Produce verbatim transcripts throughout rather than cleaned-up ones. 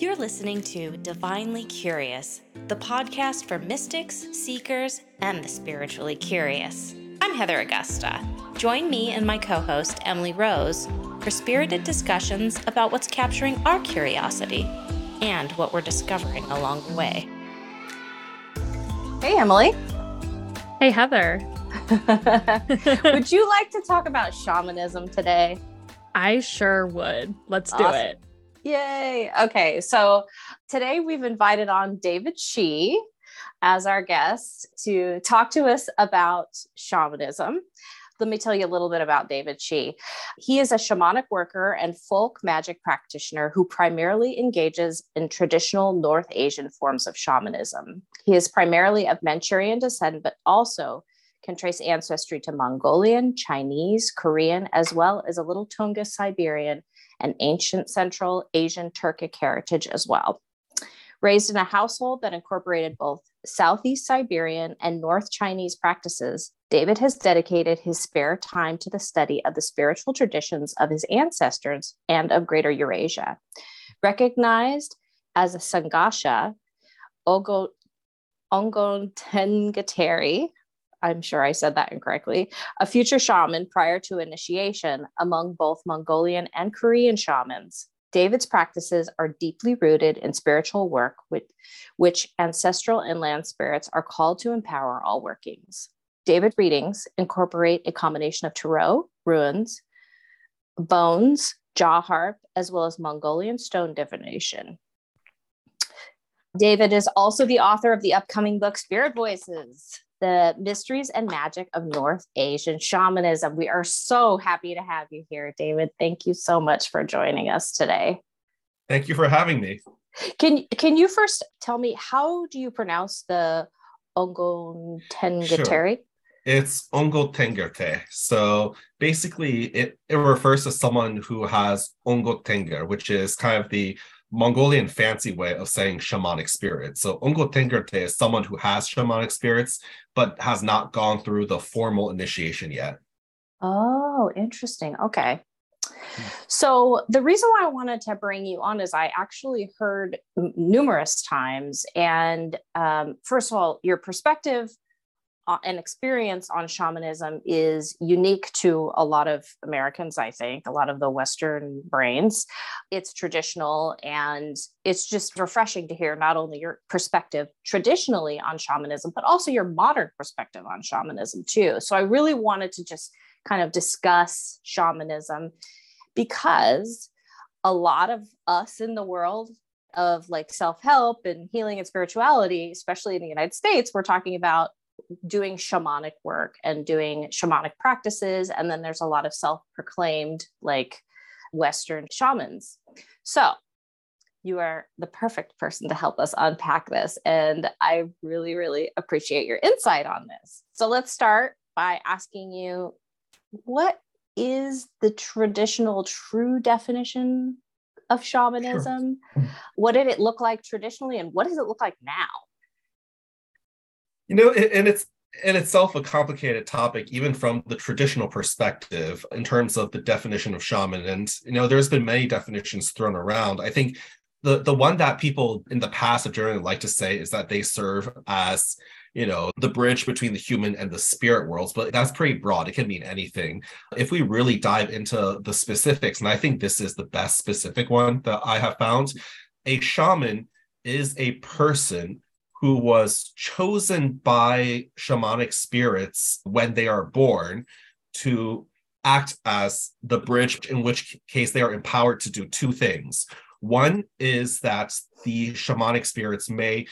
You're listening to Divinely Curious, the podcast for mystics, seekers, and the spiritually curious. I'm Heather Augusta. Join me and my co-host, Emily Rose, for spirited discussions about what's capturing our curiosity and what we're discovering along the way. Hey, Emily. Hey, Heather. Would you like to talk about shamanism today? I sure would. Let's do awesome. It. Yay. Okay. So today we've invited on David Shi as our guest to talk to us about shamanism. Let me tell you a little bit about David Shi. He is a shamanic worker and folk magic practitioner who primarily engages in traditional North Asian forms of shamanism. He is primarily of Manchurian descent, but also can trace ancestry to Mongolian, Chinese, Korean, as well as a little Tungus Siberian and ancient Central Asian Turkic heritage as well. Raised in a household that incorporated both Southeast Siberian and North Chinese practices, David has dedicated his spare time to the study of the spiritual traditions of his ancestors and of Greater Eurasia. Recognized as a Sangasha, ongod tengertei, I'm sure I said that incorrectly, a future shaman prior to initiation among both Mongolian and Korean shamans. David's practices are deeply rooted in spiritual work with which ancestral and land spirits are called to empower all workings. David's readings incorporate a combination of tarot, runes, bones, jaw harp, as well as Mongolian stone divination. David is also the author of the upcoming book, Spirit Voices: The Mysteries and Magic of North Asian Shamanism. We are so happy to have you here, David. Thank you so much for joining us today. Thank you for having me. Can can you first tell me, how do you pronounce the ongod tengertei? Sure. It's ongod tengertei. So basically, it, it refers to someone who has ongod tenger, which is kind of the Mongolian fancy way of saying shamanic spirits. So ongod tengertei is someone who has shamanic spirits, but has not gone through the formal initiation yet. Oh, interesting. Okay. So the reason why I wanted to bring you on is I actually heard m- numerous times. And um, first of all, your perspective and experience on shamanism is unique to a lot of Americans, I think, a lot of the Western brains. It's traditional, and it's just refreshing to hear not only your perspective traditionally on shamanism, but also your modern perspective on shamanism too. So I really wanted to just kind of discuss shamanism, because a lot of us in the world of like self-help and healing and spirituality, especially in the United States, we're talking about doing shamanic work and doing shamanic practices. And then there's a lot of self-proclaimed like Western shamans. So you are the perfect person to help us unpack this. And I really, really appreciate your insight on this. So let's start by asking you, what is the traditional true definition of shamanism? Sure. What did it look like traditionally? And what does it look like now? You know, and it's in itself a complicated topic, even from the traditional perspective, in terms of the definition of shaman. And, you know, there's been many definitions thrown around. I think the, the one that people in the past have generally liked to say is that they serve as, you know, the bridge between the human and the spirit worlds, but that's pretty broad. It can mean anything. If we really dive into the specifics, and I think this is the best specific one that I have found, a shaman is a person who was chosen by shamanic spirits when they are born to act as the bridge, in which case they are empowered to do two things. One is that the shamanic spirits may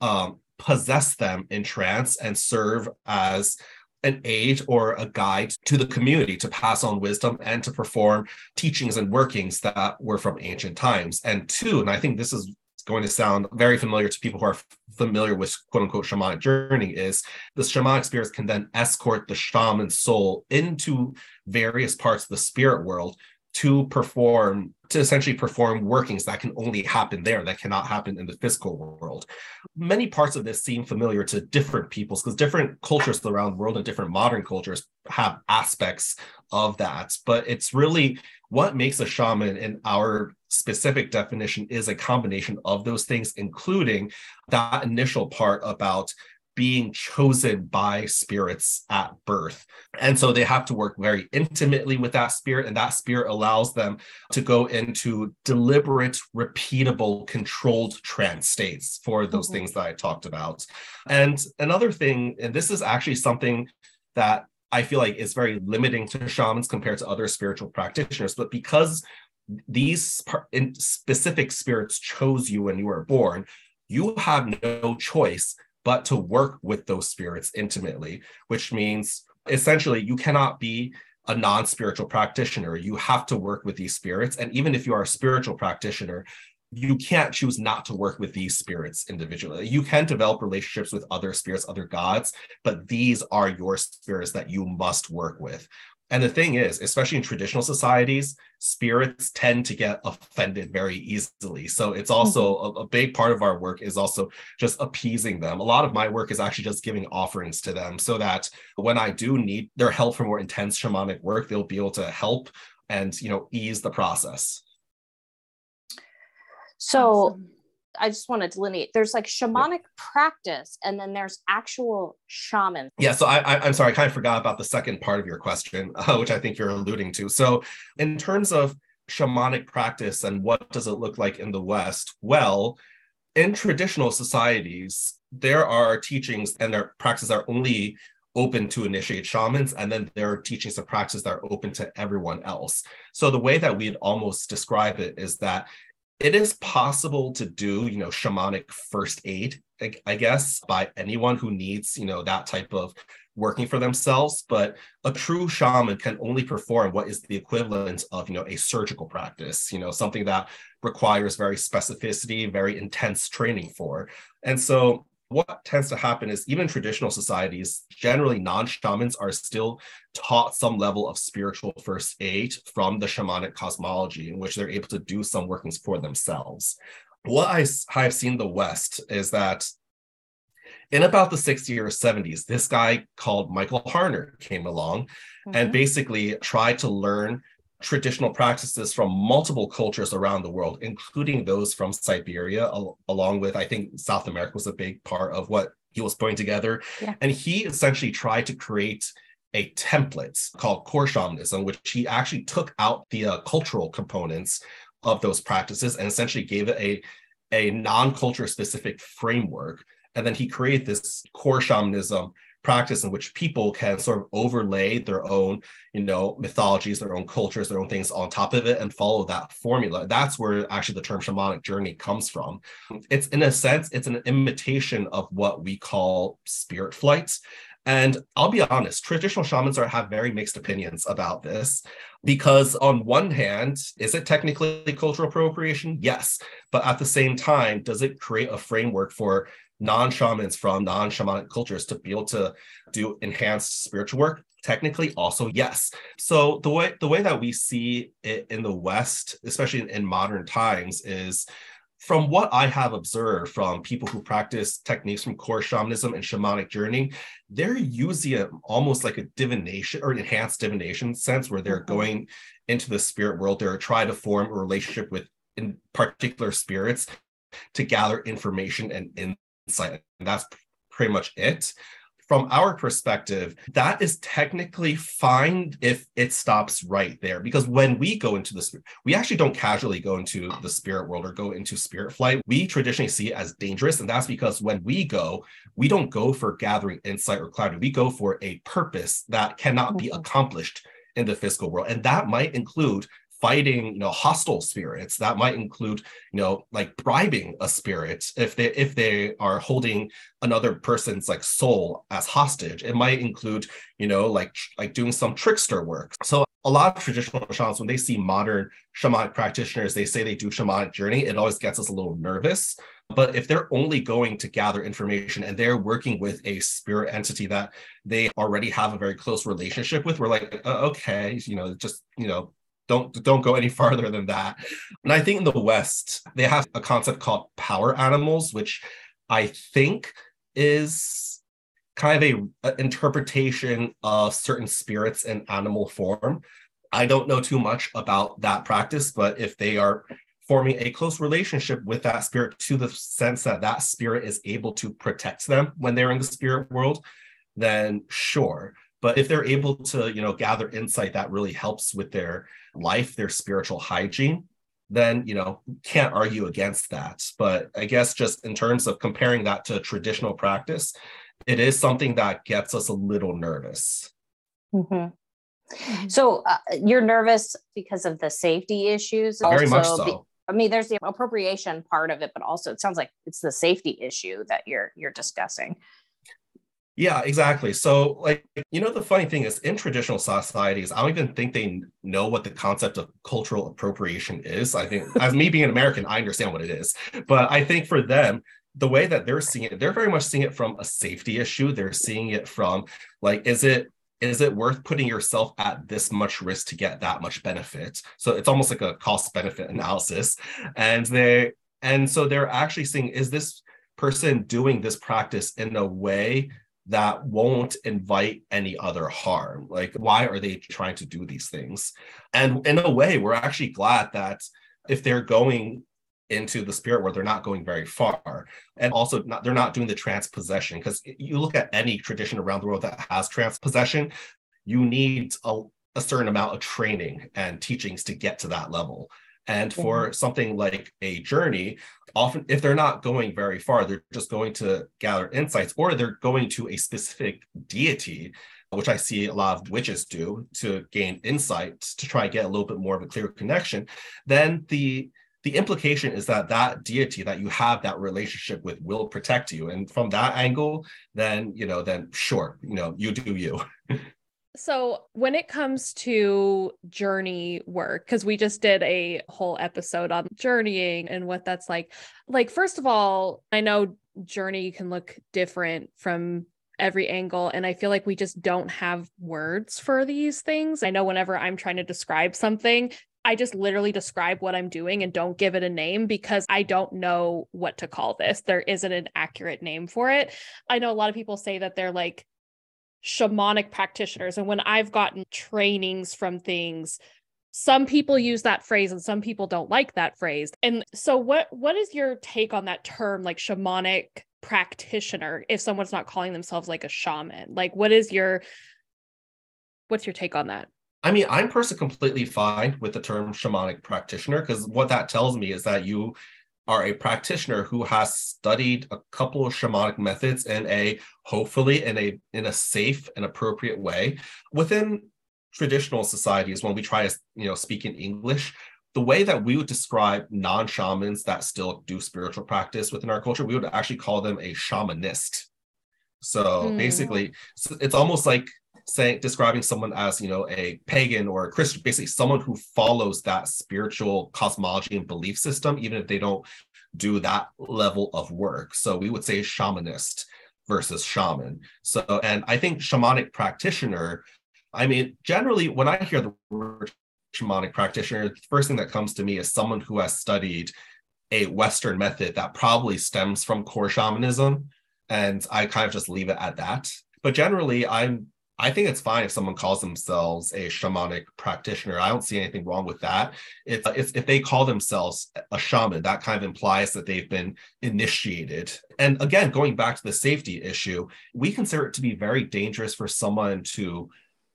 um, possess them in trance and serve as an aid or a guide to the community to pass on wisdom and to perform teachings and workings that were from ancient times. And two, and I think this is going to sound very familiar to people who are familiar with quote-unquote shamanic journey, is the shamanic spirits can then escort the shaman soul into various parts of the spirit world to perform, to essentially perform workings that can only happen there, that cannot happen in the physical world. Many parts of this seem familiar to different peoples, because different cultures around the world and different modern cultures have aspects of that. But it's really What makes a shaman, in our specific definition, is a combination of those things, including that initial part about being chosen by spirits at birth. And so they have to work very intimately with that spirit, and that spirit allows them to go into deliberate, repeatable, controlled trance states for those mm-hmm. things that I talked about. And another thing, and this is actually something that I feel like is very limiting to shamans compared to other spiritual practitioners, but because these specific spirits chose you when you were born, you have no choice but to work with those spirits intimately, which means essentially you cannot be a non-spiritual practitioner. You have to work with these spirits. And even if you are a spiritual practitioner, you can't choose not to work with these spirits individually. You can develop relationships with other spirits, other gods, but these are your spirits that you must work with. And the thing is, especially in traditional societies, spirits tend to get offended very easily. So it's also mm-hmm. a, a big part of our work is also just appeasing them. A lot of my work is actually just giving offerings to them so that when I do need their help for more intense shamanic work, they'll be able to help and, you know, ease the process. So awesome. I just want to delineate. There's like shamanic yeah. practice, and then there's actual shaman. Yeah. So I, I, I'm sorry, I kind of forgot about the second part of your question, uh, which I think you're alluding to. So in terms of shamanic practice and what does it look like in the West? Well, in traditional societies, there are teachings and their practices are only open to initiate shamans, and then there are teachings of practice that are open to everyone else. So the way that we'd almost describe it is that it is possible to do, you know, shamanic first aid, I guess, by anyone who needs, you know, that type of working for themselves. But a true shaman can only perform what is the equivalent of, you know, a surgical practice, you know, something that requires very specificity, very intense training for. And so what tends to happen is even traditional societies, generally non-shamans are still taught some level of spiritual first aid from the shamanic cosmology in which they're able to do some workings for themselves. What I have seen in the West is that in about the sixties or seventies, this guy called Michael Harner came along mm-hmm. and basically tried to learn traditional practices from multiple cultures around the world, including those from Siberia, al- along with, I think, South America was a big part of what he was putting together. Yeah. And he essentially tried to create a template called core shamanism, which he actually took out the uh, cultural components of those practices and essentially gave it a, a non-culture specific framework. And then he created this core shamanism practice in which people can sort of overlay their own, you know, mythologies, their own cultures, their own things on top of it and follow that formula. That's where actually the term shamanic journey comes from. It's in a sense, it's an imitation of what we call spirit flights. And I'll be honest, traditional shamans are, have very mixed opinions about this, because on one hand, is it technically cultural appropriation? Yes. But at the same time, does it create a framework for non-shamans from non-shamanic cultures to be able to do enhanced spiritual work? Technically, also yes. So the way the way that we see it in the West, especially in, in modern times, is from what I have observed from people who practice techniques from core shamanism and shamanic journey, they're using it almost like a divination or an enhanced divination sense where they're going into the spirit world. They're trying to form a relationship with in particular spirits to gather information and insight. And that's pretty much it. From our perspective, that is technically fine if it stops right there. Because when we go into the spirit, we actually don't casually go into the spirit world or go into spirit flight. We traditionally see it as dangerous. And that's because when we go, we don't go for gathering insight or clarity. We go for a purpose that cannot be accomplished in the physical world. And that might include fighting, you know, hostile spirits. That might include, you know, like bribing a spirit if they if they are holding another person's like soul as hostage. It might include, you know, like like doing some trickster work. So a lot of traditional shamans, when they see modern shamanic practitioners, they say they do shamanic journey. It always gets us a little nervous. But if they're only going to gather information and they're working with a spirit entity that they already have a very close relationship with, we're like, oh, okay, you know, just you know. Don't, don't go any farther than that. And I think in the West, they have a concept called power animals, which I think is kind of a, a interpretation of certain spirits in animal form. I don't know too much about that practice, but if they are forming a close relationship with that spirit to the sense that that spirit is able to protect them when they're in the spirit world, then sure. But if they're able to, you know, gather insight that really helps with their life, their spiritual hygiene, then, you know, can't argue against that. But I guess just in terms of comparing that to traditional practice, it is something that gets us a little nervous. Mm-hmm. So uh, you're nervous because of the safety issues? Very also, much so. Be, I mean, there's the appropriation part of it, but also it sounds like it's the safety issue that you're you're discussing. Yeah, exactly. So, like, you know, the funny thing is, in traditional societies, I don't even think they know what the concept of cultural appropriation is. I think, as me being an American, I understand what it is. But I think for them, the way that they're seeing it, they're very much seeing it from a safety issue. They're seeing it from, like, is it Is it worth putting yourself at this much risk to get that much benefit? So it's almost like a cost-benefit analysis. And they and so they're actually seeing, is this person doing this practice in a way that won't invite any other harm? Like, why are they trying to do these things? And in a way, we're actually glad that if they're going into the spirit world, they're not going very far. And also not, they're not doing the transpossession, because you look at any tradition around the world that has transpossession, you need a, a certain amount of training and teachings to get to that level. And for mm-hmm. something like a journey, often if they're not going very far, they're just going to gather insights, or they're going to a specific deity, which I see a lot of witches do, to gain insights, to try and get a little bit more of a clear connection. Then the The implication is that that deity that you have that relationship with will protect you. And from that angle, then, you know, then sure, you know, you do you. So when it comes to journey work, because we just did a whole episode on journeying and what that's like, like, first of all, I know journey can look different from every angle. And I feel like we just don't have words for these things. I know whenever I'm trying to describe something, I just literally describe what I'm doing and don't give it a name because I don't know what to call this. There isn't an accurate name for it. I know a lot of people say that they're like shamanic practitioners. And when I've gotten trainings from things, some people use that phrase and some people don't like that phrase. And so what, what is your take on that term, like shamanic practitioner, if someone's not calling themselves like a shaman? Like, what is your, what's your take on that? I mean, I'm personally completely fine with the term shamanic practitioner, because what that tells me is that you are a practitioner who has studied a couple of shamanic methods in a, hopefully in a in a safe and appropriate way. Within traditional societies, when we try to, you know, speak in English, the way that we would describe non-shamans that still do spiritual practice within our culture, we would actually call them a shamanist. So mm. basically, it's almost like saying, describing someone as, you know, a pagan or a Christian, basically someone who follows that spiritual cosmology and belief system, even if they don't do that level of work. So we would say shamanist versus shaman. So, and I think shamanic practitioner, I mean, generally when I hear the word shamanic practitioner, the first thing that comes to me is someone who has studied a Western method that probably stems from core shamanism. And I kind of just leave it at that. But generally, I'm I think it's fine if someone calls themselves a shamanic practitioner. I don't see anything wrong with that. It's, it's if they call themselves a shaman, that kind of implies that they've been initiated. And again, going back to the safety issue, we consider it to be very dangerous for someone to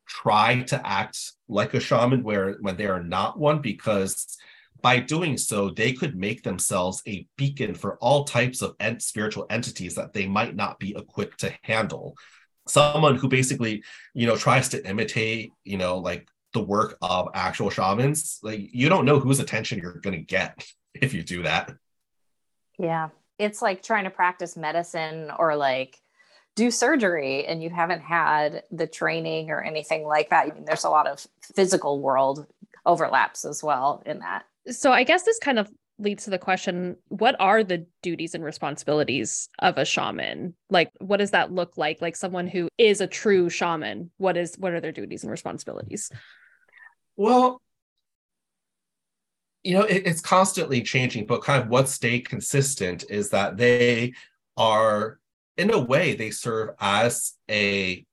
try to act like a shaman where when they are not one, because by doing so, they could make themselves a beacon for all types of ent- spiritual entities that they might not be equipped to handle. Someone who basically, you know, tries to imitate, you know, like the work of actual shamans, like you don't know whose attention you're going to get if you do that. Yeah. It's like trying to practice medicine or like do surgery and you haven't had the training or anything like that. I mean, there's a lot of physical world overlaps as well in that. So I guess this kind of leads to the question, what are the duties and responsibilities of a shaman? Like, what does that look like? Like someone who is a true shaman, what is, what are their duties and responsibilities? Well, you know, it, it's constantly changing, but kind of what stayed consistent is that they are, in a way, they serve as a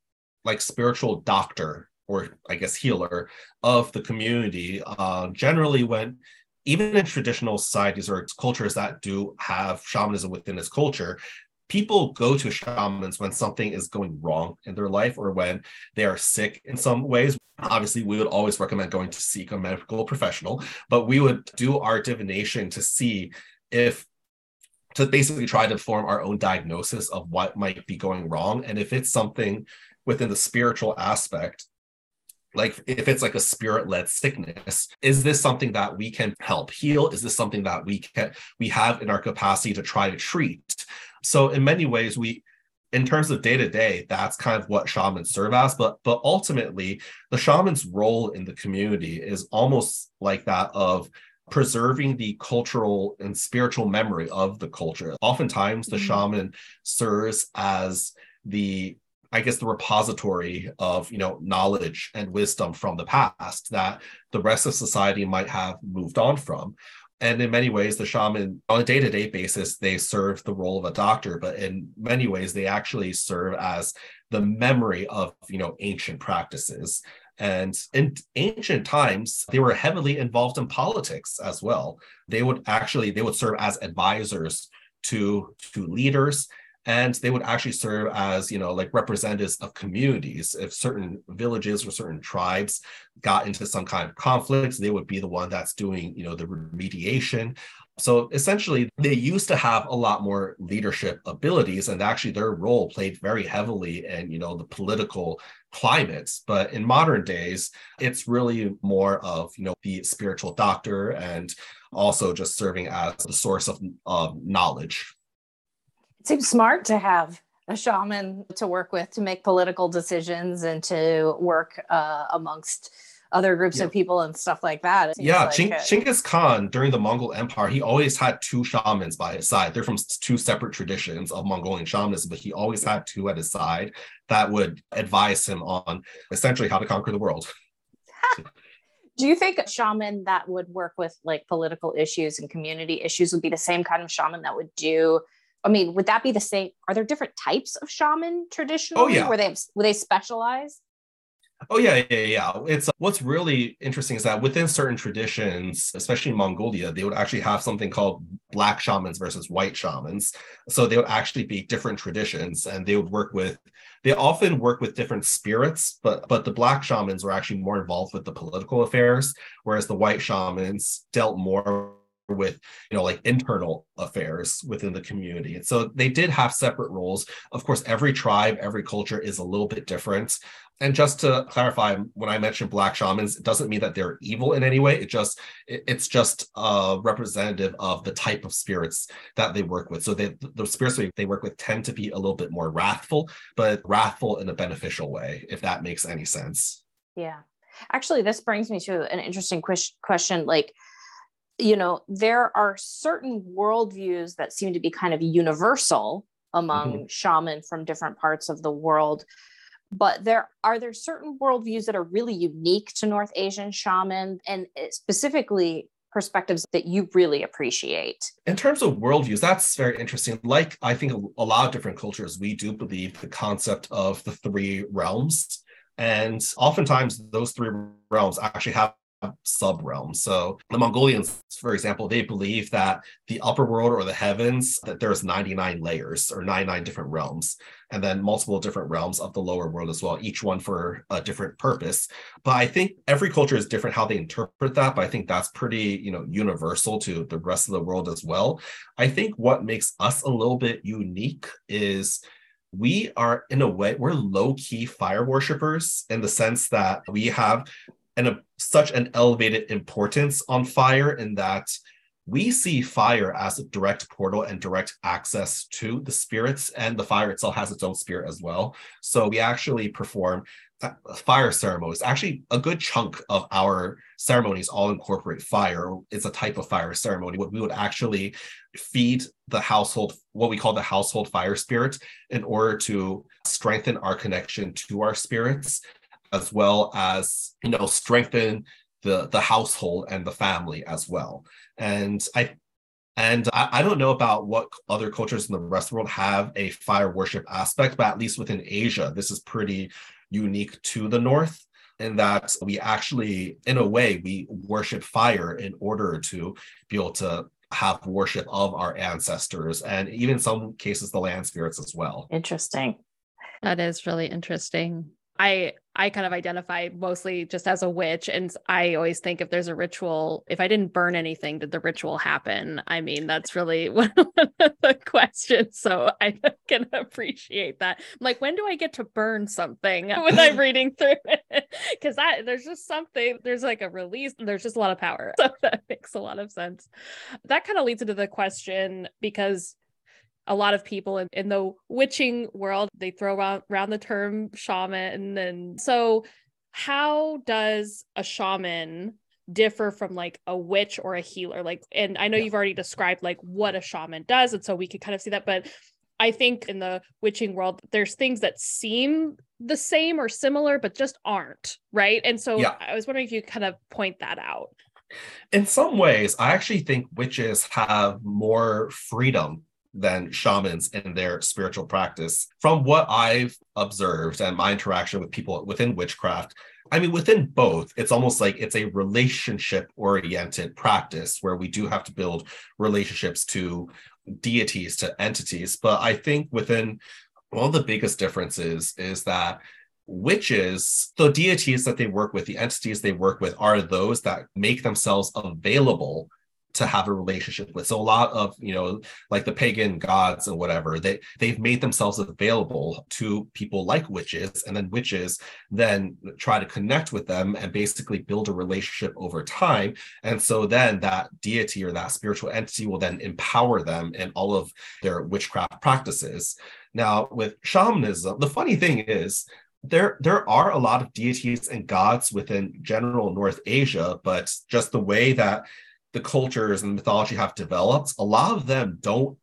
like spiritual doctor or I guess healer of the community, uh, generally when, even in traditional societies or cultures that do have shamanism within its culture, people go to shamans when something is going wrong in their life or when they are sick in some ways. Obviously, we would always recommend going to seek a medical professional, but we would do our divination to see if, to basically try to form our own diagnosis of what might be going wrong. And if it's something within the spiritual aspect, like if it's like a spirit-led sickness, is this something that we can help heal? Is this something that we can, we have in our capacity to try to treat? So in many ways, we, in terms of day-to-day, that's kind of what shamans serve as. But, but ultimately, the shaman's role in the community is almost like that of preserving the cultural and spiritual memory of the culture. Oftentimes, the mm-hmm. shaman serves as the, I guess, the repository of, you know, knowledge and wisdom from the past that the rest of society might have moved on from. And in many ways, the shaman, on a day-to-day basis, they serve the role of a doctor, but in many ways, they actually serve as the memory of, you know, ancient practices. And in ancient times, they were heavily involved in politics as well. They would actually, they would serve as advisors to, to leaders, and they would actually serve as, you know, like representatives of communities. If certain villages or certain tribes got into some kind of conflict, they would be the one that's doing, you know, the remediation. So essentially, they used to have a lot more leadership abilities, and actually their role played very heavily in, you know, the political climates. But in modern days, it's really more of, you know, the spiritual doctor and also just serving as the source of, of knowledge. It seems smart to have a shaman to work with, to make political decisions and to work uh, amongst other groups yeah. of people and stuff like that. Yeah, like Ching- Chinggis Khan, during the Mongol Empire, he always had two shamans by his side. They're from two separate traditions of Mongolian shamanism, but he always had two at his side that would advise him on essentially how to conquer the world. Do you think a shaman that would work with like political issues and community issues would be the same kind of shaman that would do, I mean, would that be the same? Are there different types of shaman traditionally? Oh, yeah. Where they, where they specialize? Oh, yeah, yeah, yeah. It's uh, what's really interesting is that within certain traditions, especially in Mongolia, they would actually have something called black shamans versus white shamans. So they would actually be different traditions, and they would work with, they often work with different spirits, but, but the black shamans were actually more involved with the political affairs, whereas the white shamans dealt more with, you know, like internal affairs within the community. And so they did have separate roles. Of course, every tribe, every culture is a little bit different. And just to clarify, when I mention black shamans, it doesn't mean that they're evil in any way. It just, it's just a representative of the type of spirits that they work with. So they, the spirits they work with tend to be a little bit more wrathful, but wrathful in a beneficial way, if that makes any sense. Yeah. Actually, this brings me to an interesting question. Like, you know, there are certain worldviews that seem to be kind of universal among mm-hmm. shaman from different parts of the world, but there are there certain worldviews that are really unique to North Asian shaman, and specifically perspectives that you really appreciate? In terms of worldviews, that's very interesting. Like, I think a lot of different cultures, we do believe the concept of the three realms, and oftentimes those three realms actually have sub-realm. So the Mongolians, for example, they believe that the upper world or the heavens, that there's ninety-nine layers or ninety-nine different realms, and then multiple different realms of the lower world as well, each one for a different purpose. But I think every culture is different how they interpret that, but I think that's pretty, you know, universal to the rest of the world as well. I think what makes us a little bit unique is we are, in a way, we're low-key fire worshippers, in the sense that we have And a, such an elevated importance on fire, in that we see fire as a direct portal and direct access to the spirits, and the fire itself has its own spirit as well. So we actually perform fire ceremonies. Actually, a good chunk of our ceremonies all incorporate fire. It's a type of fire ceremony. What we would actually feed the household, what we call the household fire spirit, in order to strengthen our connection to our spirits, as well as, you know, strengthen the, the household and the family as well. And I and I, I don't know about what other cultures in the rest of the world have a fire worship aspect, but at least within Asia, this is pretty unique to the North. in that we actually, in a way, we worship fire in order to be able to have worship of our ancestors, and even in some cases, the land spirits as well. Interesting. That is really interesting. I I kind of identify mostly just as a witch. And I always think if there's a ritual, if I didn't burn anything, did the ritual happen? I mean, that's really one of the questions. So I can appreciate that. I'm like, when do I get to burn something when I'm reading through it? Because there's just something, there's like a release, there's just a lot of power. So that makes a lot of sense. That kind of leads into the question, because a lot of people in, in the witching world, they throw around, around the term shaman. And so how does a shaman differ from like a witch or a healer? Like, and I know yeah. you've already described like what a shaman does. And so we could kind of see that, but I think in the witching world, there's things that seem the same or similar, but just aren't, right? And so yeah. I was wondering if you kind of point that out. In some ways, I actually think witches have more freedom than shamans in their spiritual practice. From what I've observed and my interaction with people within witchcraft, I mean, within both, it's almost like it's a relationship-oriented practice where we do have to build relationships to deities, to entities. But I think within one of the biggest differences is that witches, the deities that they work with, the entities they work with, are those that make themselves available to have a relationship with. So a lot of, you know, like the pagan gods and whatever, they, they've made themselves available to people like witches, and then witches then try to connect with them and basically build a relationship over time. And so then that deity or that spiritual entity will then empower them in all of their witchcraft practices. Now, with shamanism, the funny thing is, There, there are a lot of deities and gods within general North Asia, but just the way that the cultures and mythology have developed, a lot of them don't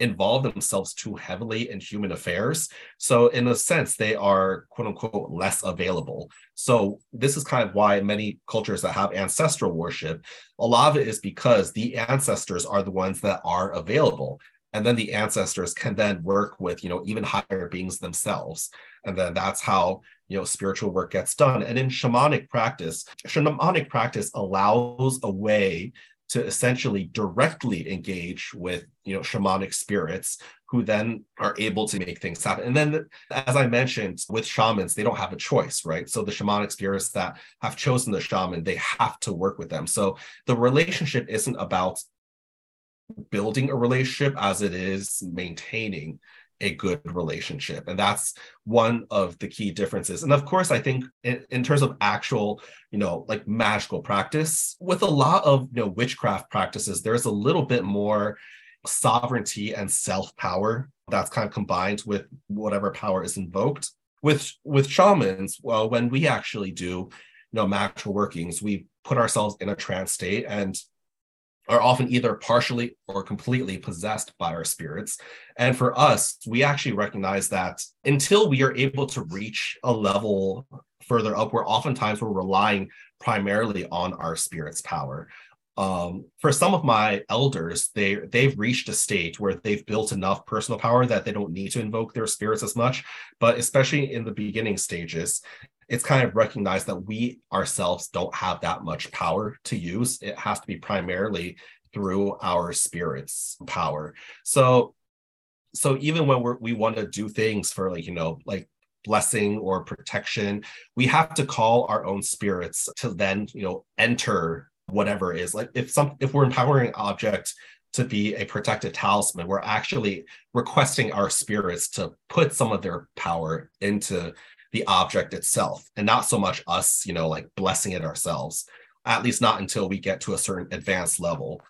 involve themselves too heavily in human affairs. So in a sense, they are, quote unquote, less available. So this is kind of why many cultures that have ancestral worship, a lot of it is because the ancestors are the ones that are available. And then the ancestors can then work with, you know, even higher beings themselves. And then that's how, you know, spiritual work gets done. And in shamanic practice, shamanic practice allows a way to essentially directly engage with, you know, shamanic spirits who then are able to make things happen. And then, as I mentioned, with shamans, they don't have a choice, right? So the shamanic spirits that have chosen the shaman, they have to work with them. So the relationship isn't about building a relationship as it is maintaining a good relationship. And that's one of the key differences. And of course, I think in, in terms of actual, you know, like magical practice, with a lot of, you know, witchcraft practices, there's a little bit more sovereignty and self-power that's kind of combined with whatever power is invoked. With, with shamans, well, when we actually do, you know, magical workings, we put ourselves in a trance state and are often either partially or completely possessed by our spirits. And for us, we actually recognize that until we are able to reach a level further up, where oftentimes we're relying primarily on our spirit's power. Um, for some of my elders, they, they've reached a state where they've built enough personal power that they don't need to invoke their spirits as much. But especially in the beginning stages, it's kind of recognized that we ourselves don't have that much power to use. It has to be primarily through our spirit's power. So, so even when we're, we want to do things for, like, you know, like blessing or protection, we have to call our own spirits to then, you know, enter whatever is, like, if some, if we're empowering an object to be a protective talisman, we're actually requesting our spirits to put some of their power into the object itself, and not so much us, you know, like blessing it ourselves, at least not until we get to a certain advanced level.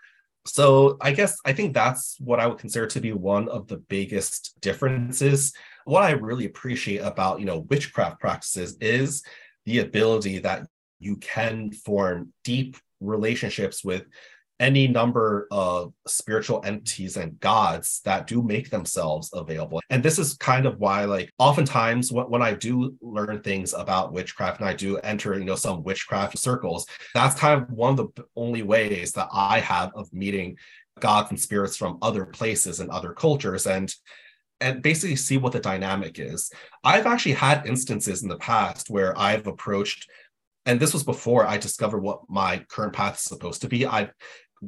So I guess I think that's what I would consider to be one of the biggest differences. What I really appreciate about, you know, witchcraft practices is the ability that you can form deep relationships with any number of spiritual entities and gods that do make themselves available. And this is kind of why, like, oftentimes when, when I do learn things about witchcraft and I do enter, you know, some witchcraft circles, that's kind of one of the only ways that I have of meeting gods and spirits from other places and other cultures, and and basically see what the dynamic is. I've actually had instances in the past where I've approached and this was before I discovered what my current path is supposed to be. I've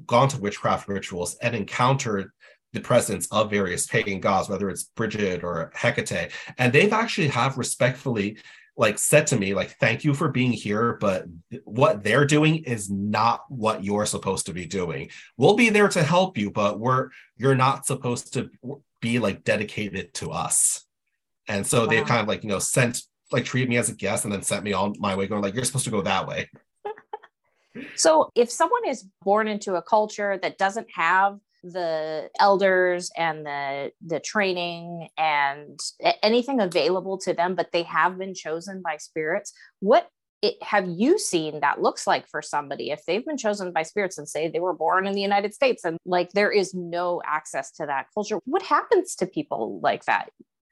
gone to witchcraft rituals and encountered the presence of various pagan gods, whether it's Brigid or Hecate. And they've actually have respectfully like said to me, like, thank you for being here, but what they're doing is not what you're supposed to be doing. We'll be there to help you, but we're you're not supposed to be like dedicated to us. And so wow. they've kind of like, you know, sent, like treated me as a guest and then sent me on my way going like, you're supposed to go that way. So if someone is born into a culture that doesn't have the elders and the the training and anything available to them, but they have been chosen by spirits, what it, have you seen that looks like for somebody if they've been chosen by spirits and say they were born in the United States and like there is no access to that culture? What happens to people like that?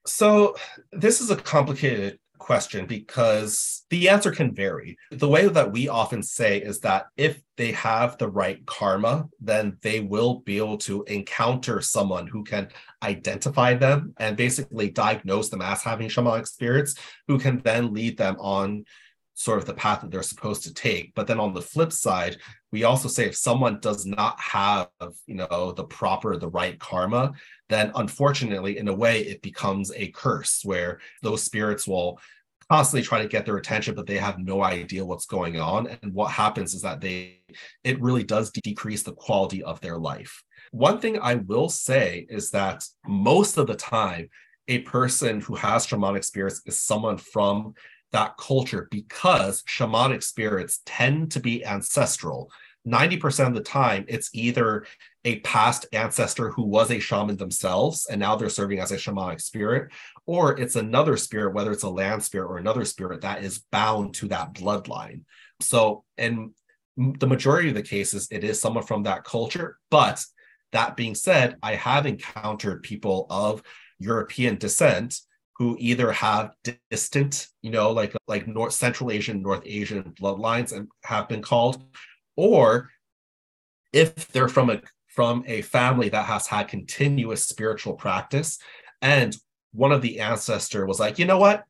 So this is a complicated question because the answer can vary. The way that we often say is that if they have the right karma, then they will be able to encounter someone who can identify them and basically diagnose them as having shamanic spirits, who can then lead them on sort of the path that they're supposed to take. But then on the flip side, we also say if someone does not have, you know, the proper, the right karma, then unfortunately, in a way, it becomes a curse where those spirits will constantly try to get their attention, but they have no idea what's going on. And what happens is that they, it really does decrease the quality of their life. One thing I will say is that most of the time, a person who has shamanic spirits is someone from that culture, because shamanic spirits tend to be ancestral. ninety percent of the time, it's either a past ancestor who was a shaman themselves, and now they're serving as a shamanic spirit, or it's another spirit, whether it's a land spirit or another spirit that is bound to that bloodline. So in the majority of the cases, it is someone from that culture. But that being said, I have encountered people of European descent who either have distant, you know, like like North Central Asian, North Asian bloodlines and have been called, or if they're from a from a family that has had continuous spiritual practice, and one of the ancestor was like, you know what,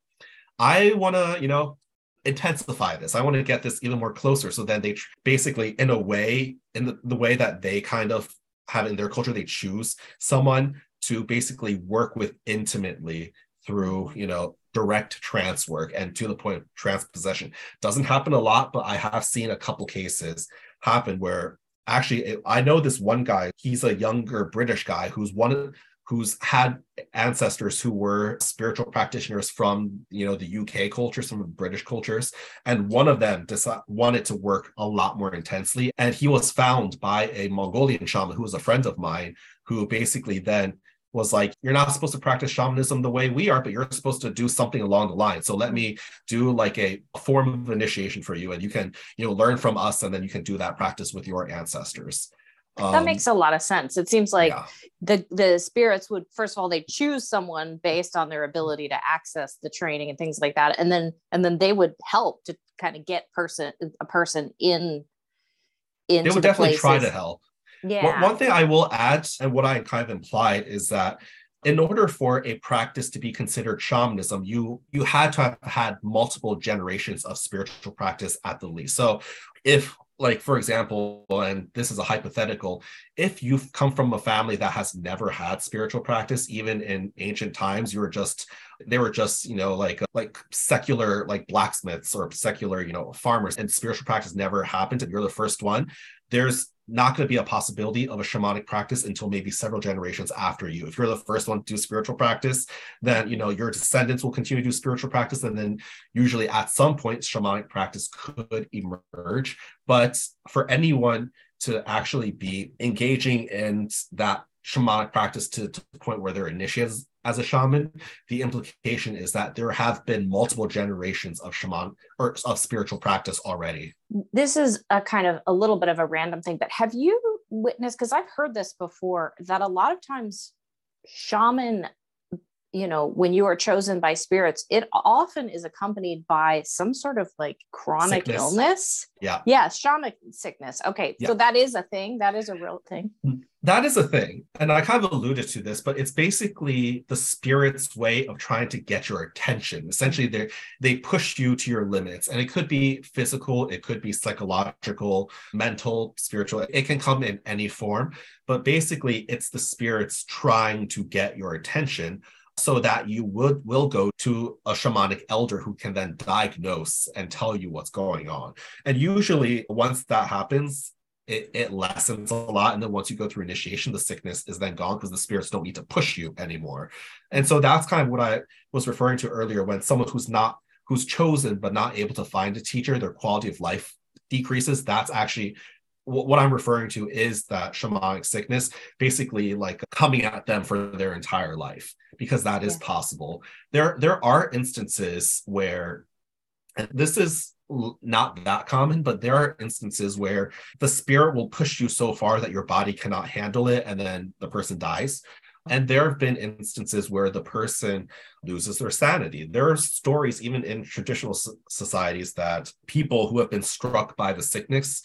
I want to, you know, intensify this. I want to get this even more closer. So then they tr- basically, in a way, in the, the way that they kind of have in their culture, they choose someone to basically work with intimately through, you know, direct trance work and to the point of trance possession. Doesn't happen a lot, but I have seen a couple cases happen where actually, it, I know this one guy, he's a younger British guy who's one of, who's had ancestors who were spiritual practitioners from, you know, the U K culture, some of the British cultures. And one of them decided, wanted to work a lot more intensely. And he was found by a Mongolian shaman who was a friend of mine, who basically then was like, you're not supposed to practice shamanism the way we are, but you're supposed to do something along the line. So let me do like a form of initiation for you, and you can, you know, learn from us, and then you can do that practice with your ancestors. Um, that makes a lot of sense. It seems like yeah. the, the spirits would, first of all, they choose someone based on their ability to access the training and things like that. And then, and then they would help to kind of get person, a person in, into They would definitely places. try to help. Yeah. One thing I will add, and what I kind of implied, is that in order for a practice to be considered shamanism, you you had to have had multiple generations of spiritual practice at the least. So if, like, for example, and this is a hypothetical, if you've come from a family that has never had spiritual practice, even in ancient times, you were just, they were just, you know, like, like secular, like blacksmiths or secular, you know, farmers, and spiritual practice never happened, and you're the first one, there's not going to be a possibility of a shamanic practice until maybe several generations after you. If you're the first one to do spiritual practice, then, you know, your descendants will continue to do spiritual practice. And then usually at some point, shamanic practice could emerge. But for anyone to actually be engaging in that shamanic practice to, to the point where they're initiated as a shaman, the implication is that there have been multiple generations of shaman or of spiritual practice already. This is a kind of a little bit of a random thing, but have you witnessed, because I've heard this before, that a lot of times shaman you know, when you are chosen by spirits, it often is accompanied by some sort of like chronic sickness. illness. Yeah. Yeah. Shamanic sickness. Okay. Yeah. So that is a thing. That is a real thing. That is a thing. And I kind of alluded to this, but it's basically the spirit's way of trying to get your attention. Essentially, they they push you to your limits. And it could be physical. It could be psychological, mental, spiritual. It can come in any form. But basically, it's the spirits trying to get your attention, so that you would will go to a shamanic elder who can then diagnose and tell you what's going on. And usually once that happens, it, it lessens a lot. And then once you go through initiation, the sickness is then gone because the spirits don't need to push you anymore. And so that's kind of what I was referring to earlier, when someone who's not, who's chosen but not able to find a teacher, their quality of life decreases. That's actually what I'm referring to, is that shamanic sickness basically like coming at them for their entire life, because that is yeah. possible. There, there are instances where, and this is not that common, but there are instances where the spirit will push you so far that your body cannot handle it, and then the person dies. And there have been instances where the person loses their sanity. There are stories, even in traditional societies, that people who have been struck by the sickness,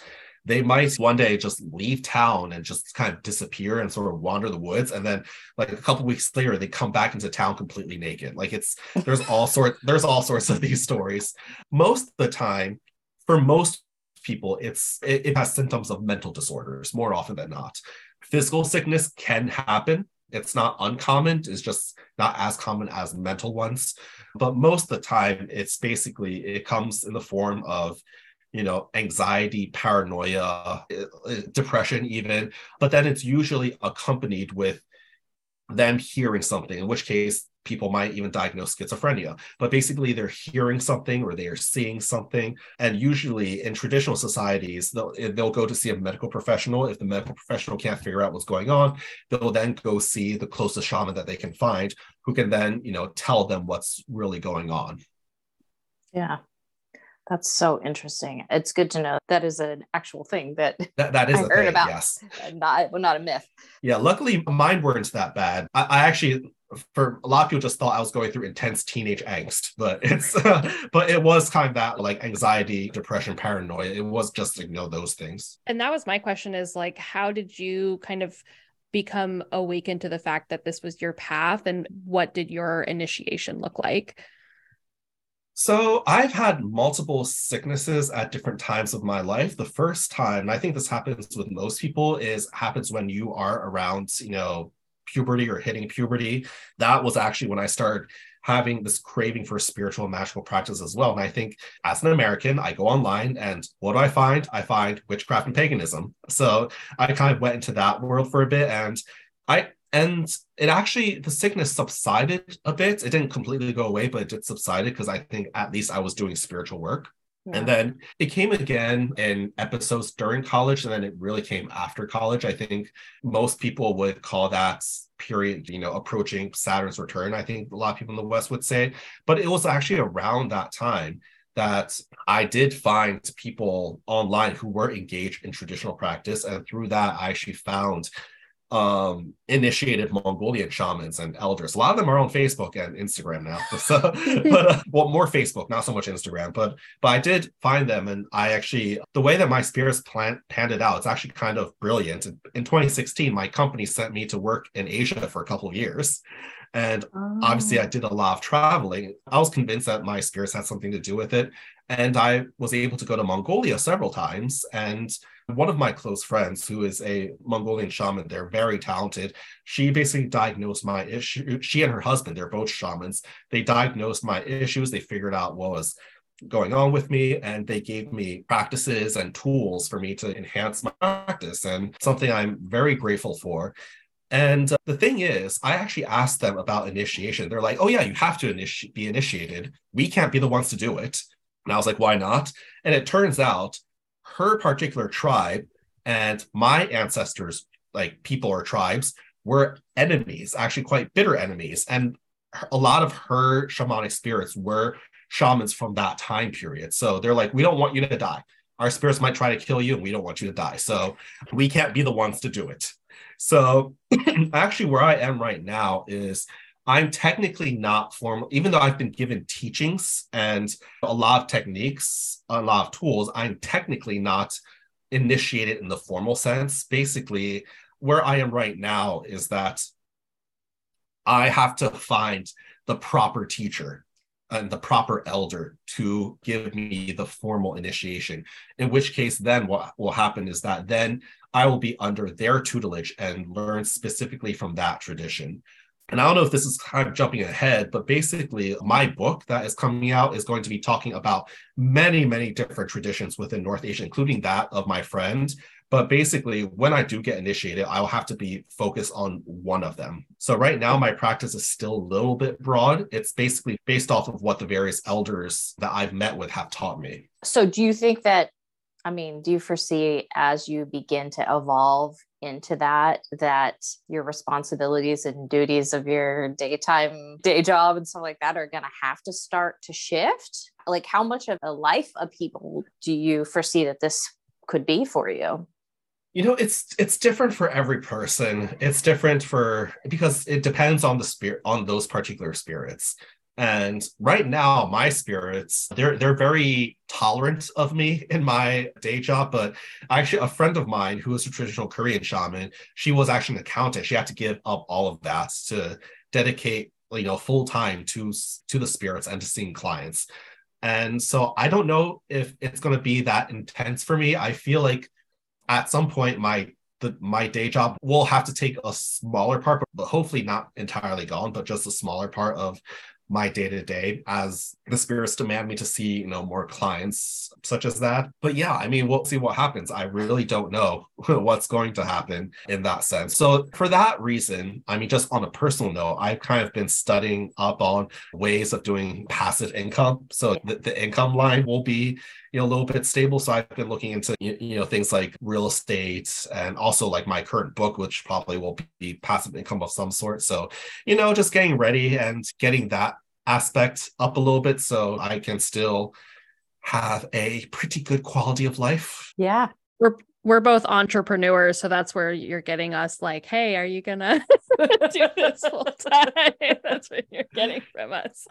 they might one day just leave town and just kind of disappear and sort of wander the woods. And then like a couple weeks later, they come back into town completely naked. Like it's, there's all sorts, there's all sorts of these stories. Most of the time, for most people, it's, it, it has symptoms of mental disorders more often than not. Physical sickness can happen. It's not uncommon. It's just not as common as mental ones. But most of the time, it's basically, it comes in the form of, you know, anxiety, paranoia, depression even, but then it's usually accompanied with them hearing something, in which case people might even diagnose schizophrenia. But basically they're hearing something or they are seeing something. And usually in traditional societies, they'll, they'll go to see a medical professional. If the medical professional can't figure out what's going on, they'll then go see the closest shaman that they can find, who can then, you know, tell them what's really going on. Yeah. That's so interesting. It's good to know that is an actual thing that, that, that is I a heard thing, about. Yes. Not, well, not a myth. Yeah, luckily mine weren't that bad. I, I actually, for a lot of people, just thought I was going through intense teenage angst, but it's uh, but it was kind of that like anxiety, depression, paranoia. It was just, you know, those things. And that was my question, is like, how did you kind of become awakened to the fact that this was your path, and what did your initiation look like? So I've had multiple sicknesses at different times of my life. The first time, and I think this happens with most people, is happens when you are around, you know, puberty or hitting puberty. That was actually when I started having this craving for spiritual and magical practice as well. And I think as an American, I go online and what do I find? I find witchcraft and paganism. So I kind of went into that world for a bit, and I And it actually, the sickness subsided a bit. It didn't completely go away, but it did subside, because I think at least I was doing spiritual work. Yeah. And then it came again in episodes during college, and then it really came after college. I think most people would call that period, you know, approaching Saturn's return, I think a lot of people in the West would say. But it was actually around that time that I did find people online who were engaged in traditional practice. And through that, I actually found um initiated Mongolian shamans and elders. A lot of them are on Facebook and Instagram now, so but uh, well, more Facebook, not so much Instagram, but but I did find them. And I actually, the way that my spirits plan panned it out, it's actually kind of brilliant. In, in twenty sixteen, my company sent me to work in Asia for a couple of years, and oh. obviously I did a lot of traveling. I was convinced that my spirits had something to do with it, and I was able to go to Mongolia several times. And one of my close friends, who is a Mongolian shaman, they're very talented. She basically diagnosed my issue. She and her husband, they're both shamans. They diagnosed my issues. They figured out what was going on with me, and they gave me practices and tools for me to enhance my practice, and something I'm very grateful for. And uh, the thing is, I actually asked them about initiation. They're like, oh yeah, you have to initi- be initiated. We can't be the ones to do it. And I was like, why not? And it turns out her particular tribe and my ancestors, like people or tribes, were enemies, actually quite bitter enemies. And a lot of her shamanic spirits were shamans from that time period. So they're like, we don't want you to die. Our spirits might try to kill you, and we don't want you to die. So we can't be the ones to do it. So actually where I am right now is I'm technically not formal, even though I've been given teachings and a lot of techniques, a lot of tools, I'm technically not initiated in the formal sense. Basically, where I am right now is that I have to find the proper teacher and the proper elder to give me the formal initiation, in which case then what will happen is that then I will be under their tutelage and learn specifically from that tradition. And I don't know if this is kind of jumping ahead, but basically my book that is coming out is going to be talking about many, many different traditions within North Asia, including that of my friend. But basically, when I do get initiated, I will have to be focused on one of them. So right now, my practice is still a little bit broad. It's basically based off of what the various elders that I've met with have taught me. So do you think that, I mean, do you foresee as you begin to evolve into that, that your responsibilities and duties of your daytime day job and stuff like that are going to have to start to shift? Like, how much of a life upheaval do you foresee that this could be for you? You know, it's it's different for every person. It's different for, because it depends on the spirit, on those particular spirits. And right now, my spirits, they're they're very tolerant of me in my day job. But actually, a friend of mine who is a traditional Korean shaman, she was actually an accountant. She had to give up all of that to dedicate, you know, full time to to the spirits and to seeing clients. And so I don't know if it's going to be that intense for me. I feel like at some point, my the, my day job will have to take a smaller part, but hopefully not entirely gone, but just a smaller part of my day-to-day as the spirits demand me to see, you know, more clients such as that. But yeah, I mean, we'll see what happens. I really don't know what's going to happen in that sense. So for that reason, I mean, just on a personal note, I've kind of been studying up on ways of doing passive income. So the, the income line will be, you know, a little bit stable. So I've been looking into, you know, things like real estate and also like my current book, which probably will be passive income of some sort. So, you know, just getting ready and getting that aspect up a little bit so I can still have a pretty good quality of life. Yeah. We're we're both entrepreneurs, so that's where you're getting us like, hey, are you gonna do this full time? That's what you're getting from us.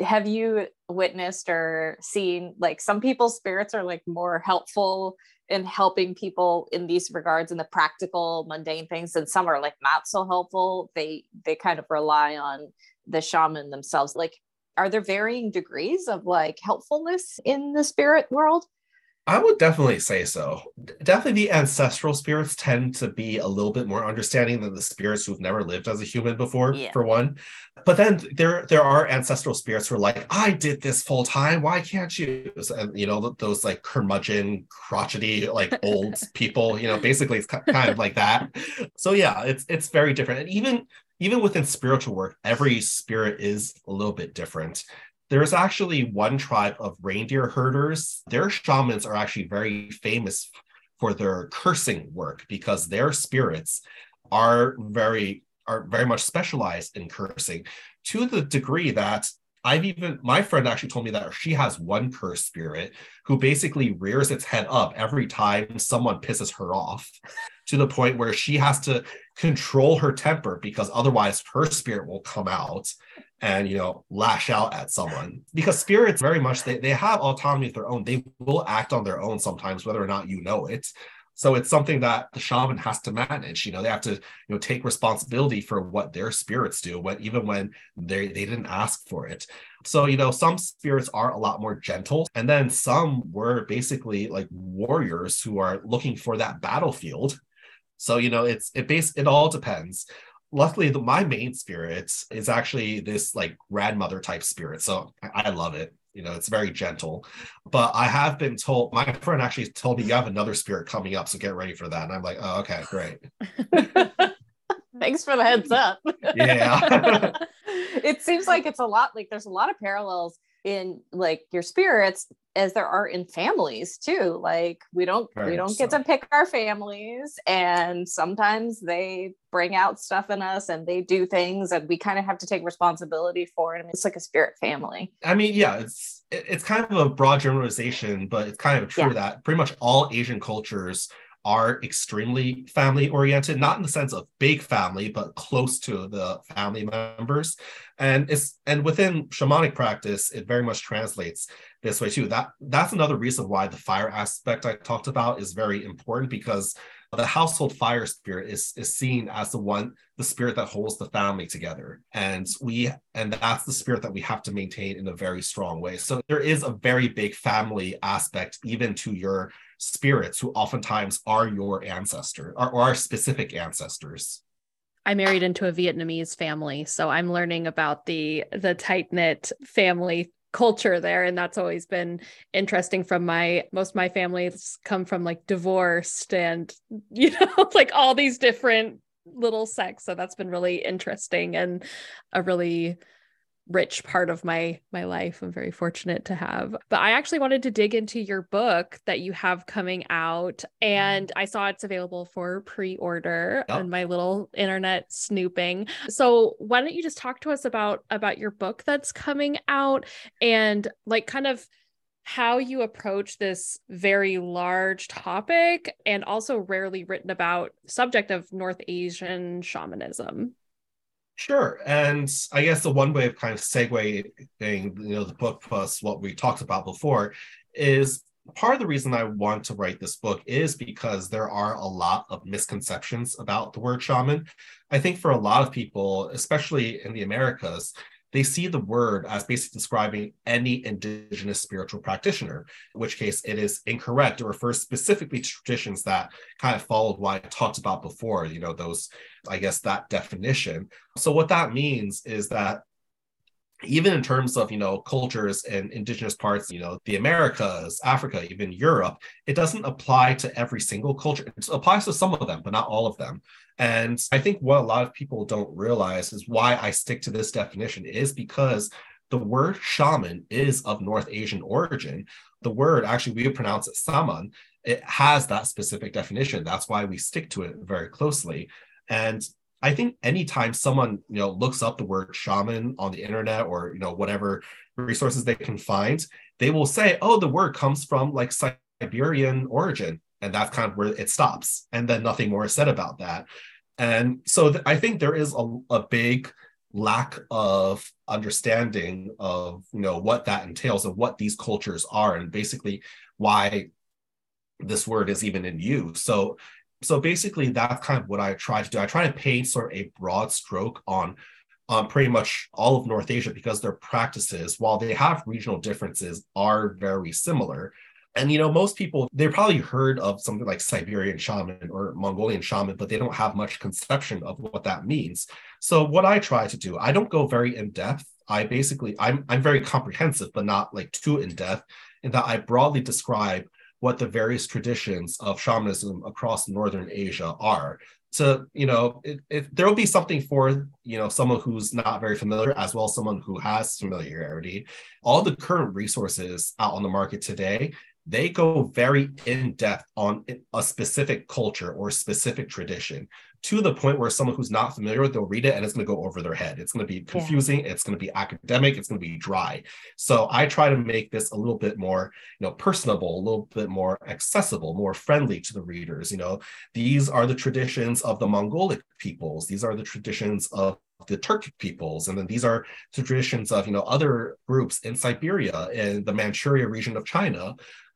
Have you witnessed or seen, like, some people's spirits are like more helpful in helping people in these regards in the practical mundane things, and some are like not so helpful? They they kind of rely on the shaman themselves. Like, are there varying degrees of like helpfulness in the spirit world? I would definitely say so. Definitely the ancestral spirits tend to be a little bit more understanding than the spirits who've never lived as a human before, yeah. for one. But then there there are ancestral spirits who are like, I did this full time, why can't you? And, you know, those like curmudgeon, crotchety, like old people, you know, basically it's kind of like that. So yeah, it's it's very different. And even, even within spiritual work, every spirit is a little bit different. There's actually one tribe of reindeer herders. Their shamans are actually very famous for their cursing work because their spirits are very are very much specialized in cursing, to the degree that I've even, my friend actually told me that she has one cursed spirit who basically rears its head up every time someone pisses her off, to the point where she has to control her temper because otherwise her spirit will come out and, you know, lash out at someone. Because spirits very much, they, they have autonomy of their own. They will act on their own sometimes, whether or not you know it. So it's something that the shaman has to manage. You know, they have to, you know, take responsibility for what their spirits do, when, even when they, they didn't ask for it. So, you know, some spirits are a lot more gentle. And then some were basically like warriors who are looking for that battlefield. So, you know, it's it base, it all depends. Luckily, the, my main spirit is actually this like grandmother type spirit. So I, I love it. You know, it's very gentle. But I have been told, my friend actually told me, you have another spirit coming up, so get ready for that. And I'm like, oh, okay, great. Thanks for the heads up. Yeah. It seems like it's a lot, like there's a lot of parallels in like your spirits as there are in families too. Like we don't right, we don't so. get to pick our families, and sometimes they bring out stuff in us and they do things and we kind of have to take responsibility for it. I mean, it's like a spirit family. I mean, yeah, it's it's kind of a broad generalization, but it's kind of true yeah. that pretty much all Asian cultures are extremely family oriented, not in the sense of big family, but close to the family members. And it's and within shamanic practice, it very much translates this way too. That that's another reason why the fire aspect I talked about is very important, because the household fire spirit is, is seen as the one, the spirit that holds the family together. And we and that's the spirit that we have to maintain in a very strong way. So there is a very big family aspect, even to your spirits, who oftentimes are your ancestor, or are specific ancestors. I married into a Vietnamese family, so I'm learning about the the tight-knit family culture there. And that's always been interesting. From my, most of my families come from like divorced and, you know, like all these different little sects. So that's been really interesting and a really rich part of my, my life. I'm very fortunate to have, but I actually wanted to dig into your book that you have coming out, and I saw it's available for pre-order on oh. my little internet snooping. So why don't you just talk to us about, about your book that's coming out, and like kind of how you approach this very large topic and also rarely written about subject of North Asian shamanism. Sure. And I guess the one way of kind of segueing, you know, the book plus what we talked about before is part of the reason I want to write this book is because there are a lot of misconceptions about the word shaman. I think for a lot of people, especially in the Americas, they see the word as basically describing any indigenous spiritual practitioner, in which case it is incorrect. It refers specifically to traditions that kind of followed what I talked about before, you know, those, I guess, that definition. So what that means is that even in terms of, you know, cultures and indigenous parts, you know, the Americas, Africa, even Europe, it doesn't apply to every single culture. It applies to some of them, but not all of them. And I think what a lot of people don't realize is why I stick to this definition is because the word shaman is of North Asian origin. The word, actually, we would pronounce it saman. It has that specific definition. That's why we stick to it very closely. And I think anytime someone, you know, looks up the word shaman on the internet or, you know, whatever resources they can find, they will say, oh, the word comes from like Siberian origin. And that's kind of where it stops. And then nothing more is said about that. And so th- I think there is a, a big lack of understanding of, you know, what that entails and what these cultures are and basically why this word is even in use. So So basically, that's kind of what I try to do. I try to paint sort of a broad stroke on, on pretty much all of North Asia, because their practices, while they have regional differences, are very similar. And, you know, most people, they probably heard of something like Siberian shaman or Mongolian shaman, but they don't have much conception of what that means. So what I try to do, I don't go very in depth. I basically, I'm, I'm very comprehensive, but not like too in depth, in that I broadly describe what the various traditions of shamanism across Northern Asia are. So, you know, it, it, there'll be something for, you know, someone who's not very familiar, as well as someone who has familiarity. All the current resources out on the market today, they go very in depth on a specific culture or specific tradition, to the point where someone who's not familiar with it, they'll read it and it's going to go over their head. It's going to be confusing. Yeah. It's going to be academic. It's going to be dry. So I try to make this a little bit more, you know, personable, a little bit more accessible, more friendly to the readers. You know, these are the traditions of the Mongolic peoples. These are the traditions of the Turkic peoples. And then these are the traditions of, you know, other groups in Siberia and the Manchuria region of China.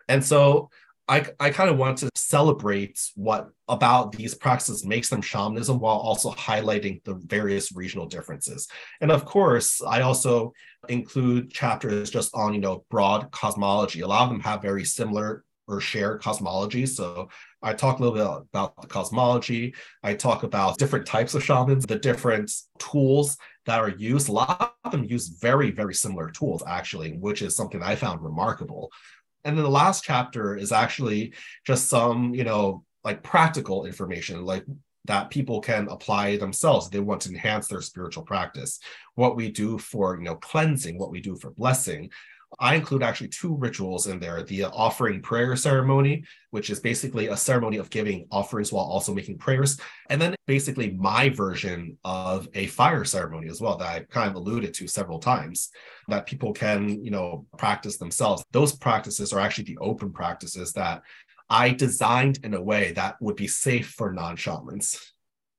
And so I, I kind of want to celebrate what about these practices makes them shamanism, while also highlighting the various regional differences. And of course, I also include chapters just on, you know, broad cosmology. A lot of them have very similar or shared cosmology. So I talk a little bit about the cosmology. I talk about different types of shamans, the different tools that are used. A lot of them use very, very similar tools, actually, which is something I found remarkable. And then the last chapter is actually just some, you know, like practical information, like that people can apply themselves. They want to enhance their spiritual practice. What we do for, you know, cleansing, what we do for blessing. I include actually two rituals in there, the offering prayer ceremony, which is basically a ceremony of giving offerings while also making prayers. And then basically my version of a fire ceremony as well, that I kind of alluded to several times, that people can, you know, practice themselves. Those practices are actually the open practices that I designed in a way that would be safe for non-shamans.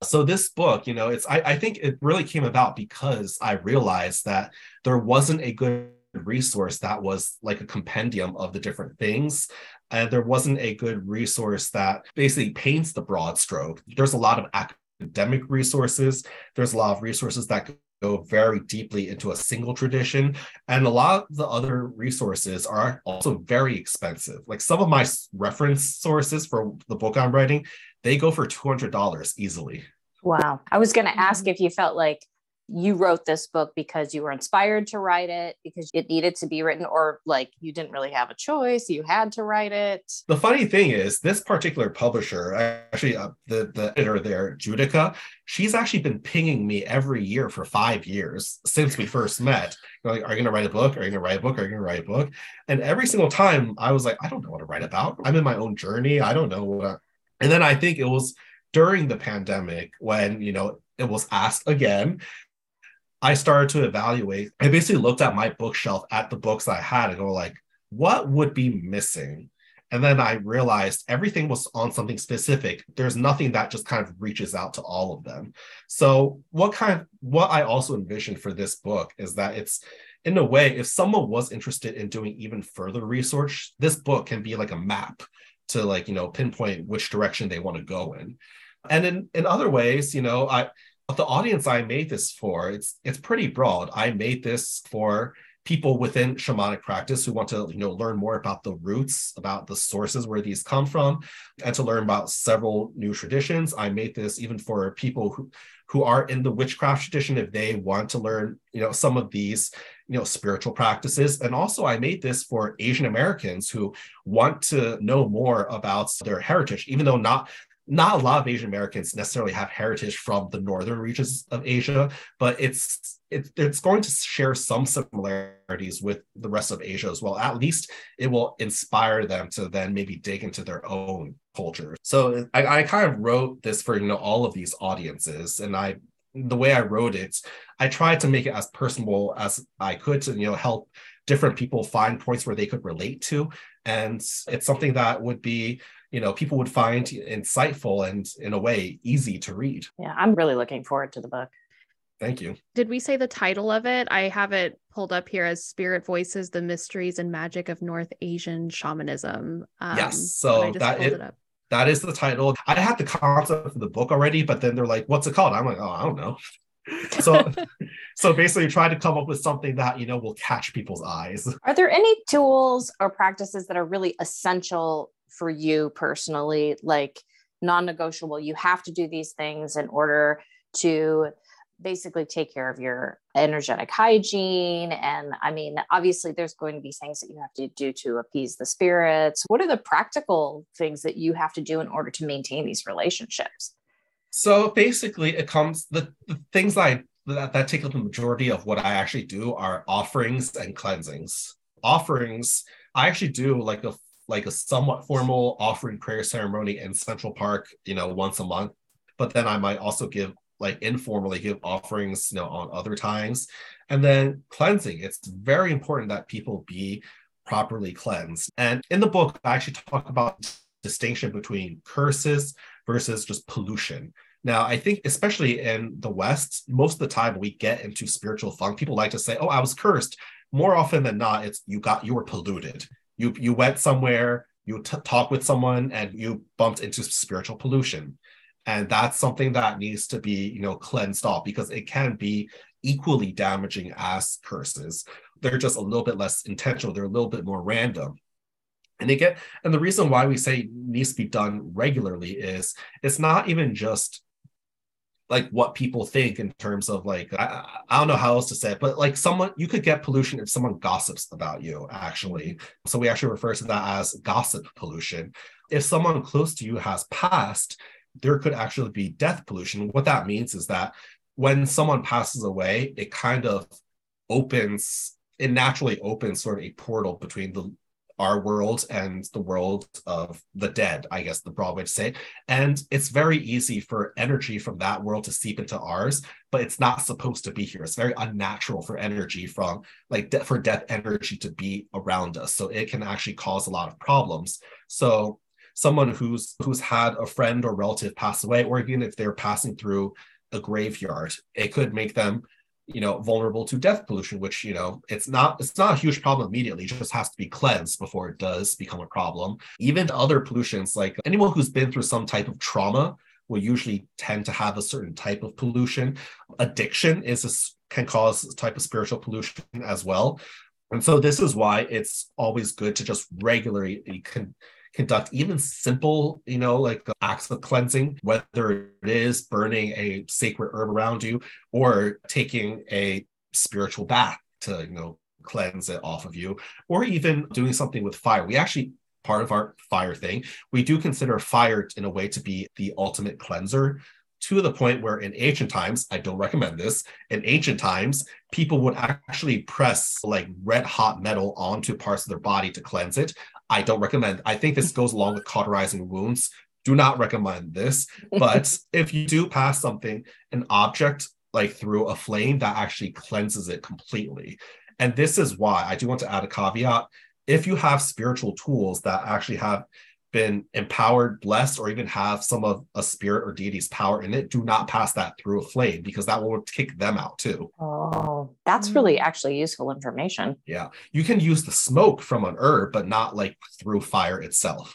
So this book, you know, it's I, I think it really came about because I realized that there wasn't a good resource that was like a compendium of the different things. And there wasn't a good resource that basically paints the broad stroke. There's a lot of academic resources. There's a lot of resources that go very deeply into a single tradition. And a lot of the other resources are also very expensive. Like some of my reference sources for the book I'm writing, they go for two hundred dollars easily. Wow. I was going to ask if you felt like you wrote this book because you were inspired to write it, because it needed to be written, or like you didn't really have a choice, you had to write it. The funny thing is, this particular publisher, actually uh, the, the editor there, Judica, she's actually been pinging me every year for five years since we first met. Like, are you going to write a book? Are you going to write a book? Are you going to write a book? And every single time I was like, I don't know what to write about. I'm in my own journey. I don't know what. I... And then I think it was during the pandemic when, you know, it was asked again, I started to evaluate. I basically looked at my bookshelf at the books I had and go like, what would be missing? And then I realized everything was on something specific. There's nothing that just kind of reaches out to all of them. So what kind of, what I also envisioned for this book is that it's, in a way, if someone was interested in doing even further research, this book can be like a map to like, you know, pinpoint which direction they want to go in. And in, in other ways, you know, I... But the audience I made this for, it's it's pretty broad. I made this for people within shamanic practice who want to, you know, learn more about the roots, about the sources where these come from, and to learn about several new traditions. I made this even for people who, who are in the witchcraft tradition if they want to learn, you know, some of these, you know, spiritual practices. And also I made this for Asian Americans who want to know more about their heritage, even though not... Not a lot of Asian Americans necessarily have heritage from the northern regions of Asia, but it's it, it's going to share some similarities with the rest of Asia as well. At least it will inspire them to then maybe dig into their own culture. So I, I kind of wrote this for, you know, all of these audiences, and I the way I wrote it, I tried to make it as personal as I could to, you know, help different people find points where they could relate to, and it's something that would be, you know, people would find insightful and in a way easy to read. Yeah, I'm really looking forward to the book. Thank you. Did we say the title of it? I have it pulled up here as Spirit Voices: The Mysteries and Magic of North Asian Shamanism. Um, yes, so that it, it up. That is the title. I had the concept of the book already, but then they're like, what's it called? I'm like, oh, I don't know. So so basically try to come up with something that, you know, will catch people's eyes. Are there any tools or practices that are really essential for you personally, like non-negotiable, you have to do these things in order to basically take care of your energetic hygiene? And I mean, obviously there's going to be things that you have to do to appease the spirits. What are the practical things that you have to do in order to maintain these relationships? So basically it comes, the, the things I, that, that take up the majority of what I actually do are offerings and cleansings. Offerings, I actually do like a like a somewhat formal offering prayer ceremony in Central Park, you know, once a month. But then I might also give, like, informally give offerings, you know, on other times. And then cleansing, it's very important that people be properly cleansed. And in the book, I actually talk about distinction between curses versus just pollution. Now, I think especially in the West, most of the time we get into spiritual funk, people like to say, oh, I was cursed. More often than not, it's you got, you were polluted. You you went somewhere, you t- talked with someone, and you bumped into spiritual pollution. And that's something that needs to be, you know, cleansed off, because it can be equally damaging as curses. They're just a little bit less intentional. They're a little bit more random. And they get, and the reason why we say needs to be done regularly is it's not even just like what people think in terms of like, I, I don't know how else to say it, but like someone, you could get pollution if someone gossips about you, actually. So we actually refer to that as gossip pollution. If someone close to you has passed, there could actually be death pollution. What that means is that when someone passes away, it kind of opens, it naturally opens sort of a portal between the our world and the world of the dead, I guess the broad way to say it. And it's very easy for energy from that world to seep into ours, but it's not supposed to be here. It's very unnatural for energy from, like, de- for death energy to be around us. So it can actually cause a lot of problems. So someone who's who's had a friend or relative pass away, or even if they're passing through a graveyard, it could make them, you know, vulnerable to death pollution, which, you know, it's not it's not a huge problem immediately. It just has to be cleansed before it does become a problem. Even other pollutions, like anyone who's been through some type of trauma will usually tend to have a certain type of pollution. Addiction is a, can cause a type of spiritual pollution as well. And so this is why it's always good to just regularly con- conduct even simple, you know, like acts of cleansing, whether it is burning a sacred herb around you or taking a spiritual bath to, you know, cleanse it off of you, or even doing something with fire. We actually part of our fire thing, we do consider fire in a way to be the ultimate cleanser, to the point where in ancient times, I don't recommend this, in ancient times, people would actually press like red hot metal onto parts of their body to cleanse it. I don't recommend. I think this goes along with cauterizing wounds. Do not recommend this. But if you do pass something, an object like through a flame, that actually cleanses it completely. And this is why I do want to add a caveat. If you have spiritual tools that actually have been empowered, blessed, or even have some of a spirit or deity's power in it, do not pass that through a flame, because that will kick them out too. Oh, that's really actually useful information. Yeah. You can use the smoke from an herb, but not like through fire itself.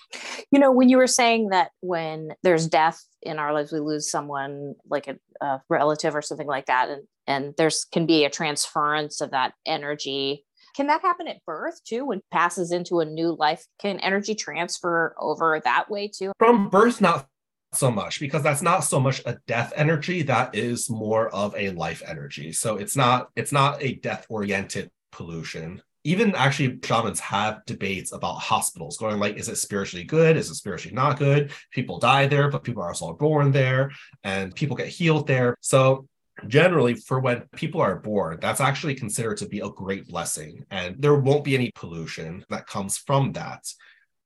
You know, when you were saying that when there's death in our lives, we lose someone like a, a relative or something like that, and, and there's can be a transference of that energy. Can that happen at birth too, when passes into a new life? Can energy transfer over that way too? From birth, not so much, because that's not so much a death energy. That is more of a life energy. So it's not it's not a death-oriented pollution. Even actually shamans have debates about hospitals going like, is it spiritually good? Is it spiritually not good? People die there, but people are also born there and people get healed there. So generally, for when people are born, that's actually considered to be a great blessing, and there won't be any pollution that comes from that.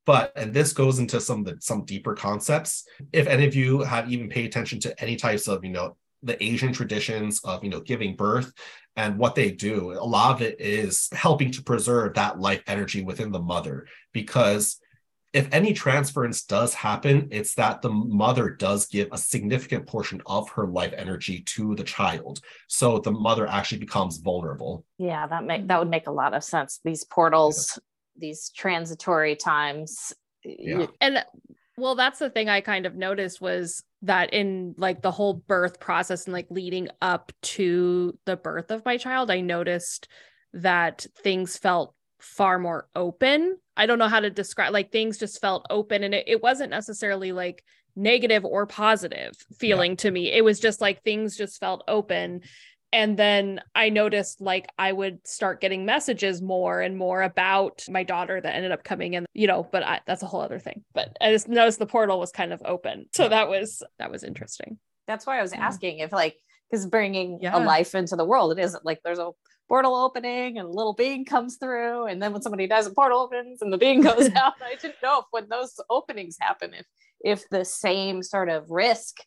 But, and this goes into some of the, some deeper concepts. If any of you have even paid attention to any types of, you know, the Asian traditions of, you know, giving birth and what they do, a lot of it is helping to preserve that life energy within the mother, because if any transference does happen, it's that the mother does give a significant portion of her life energy to the child. So the mother actually becomes vulnerable. Yeah, that make that would make a lot of sense. These portals, yeah. These transitory times. Yeah. And well, that's the thing I kind of noticed was that in like the whole birth process and like leading up to the birth of my child, I noticed that things felt far more open. I don't know how to describe, like things just felt open, and it, it wasn't necessarily like negative or positive feeling yeah. to me. It was just like things just felt open. And then I noticed like I would start getting messages more and more about my daughter that ended up coming in, you know, but I, that's a whole other thing. But I just noticed the portal was kind of open. So that was, that was interesting. That's why I was yeah. asking if like, because bringing yeah. a life into the world, it isn't like there's a portal opening and a little being comes through, and then when somebody dies, a portal opens and the being goes out. I didn't know if when those openings happen, if if the same sort of risk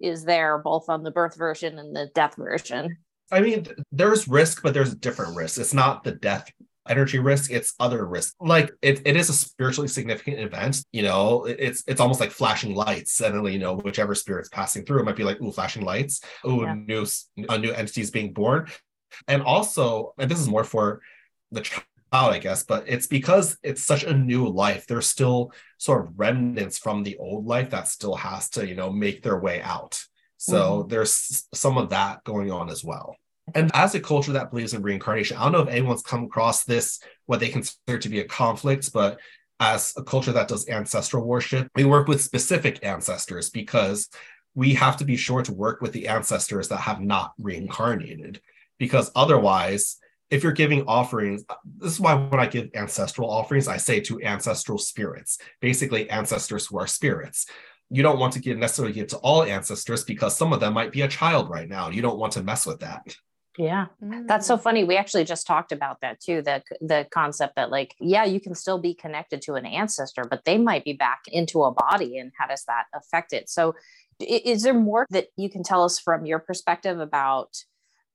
is there both on the birth version and the death version. I mean, there's risk, but there's different risks. It's not the death energy risk, it's other risk. Like it, it is a spiritually significant event, you know, it's it's almost like flashing lights. Suddenly, you know, whichever spirit's passing through, it might be like, ooh, flashing lights, ooh, yeah. new a new entity is being born. And also, and this is more for the child, I guess, but it's because it's such a new life. There's still sort of remnants from the old life that still has to, you know, make their way out. So mm-hmm. there's some of that going on as well. And as a culture that believes in reincarnation, I don't know if anyone's come across this, what they consider to be a conflict, but as a culture that does ancestral worship, we work with specific ancestors because we have to be sure to work with the ancestors that have not reincarnated. Because otherwise, if you're giving offerings, this is why when I give ancestral offerings, I say to ancestral spirits, basically ancestors who are spirits. You don't want to give necessarily give to all ancestors because some of them might be a child right now. You don't want to mess with that. Yeah, that's so funny. We actually just talked about that too, the, the concept that like, yeah, you can still be connected to an ancestor, but they might be back into a body, and how does that affect it? So is there more that you can tell us from your perspective about,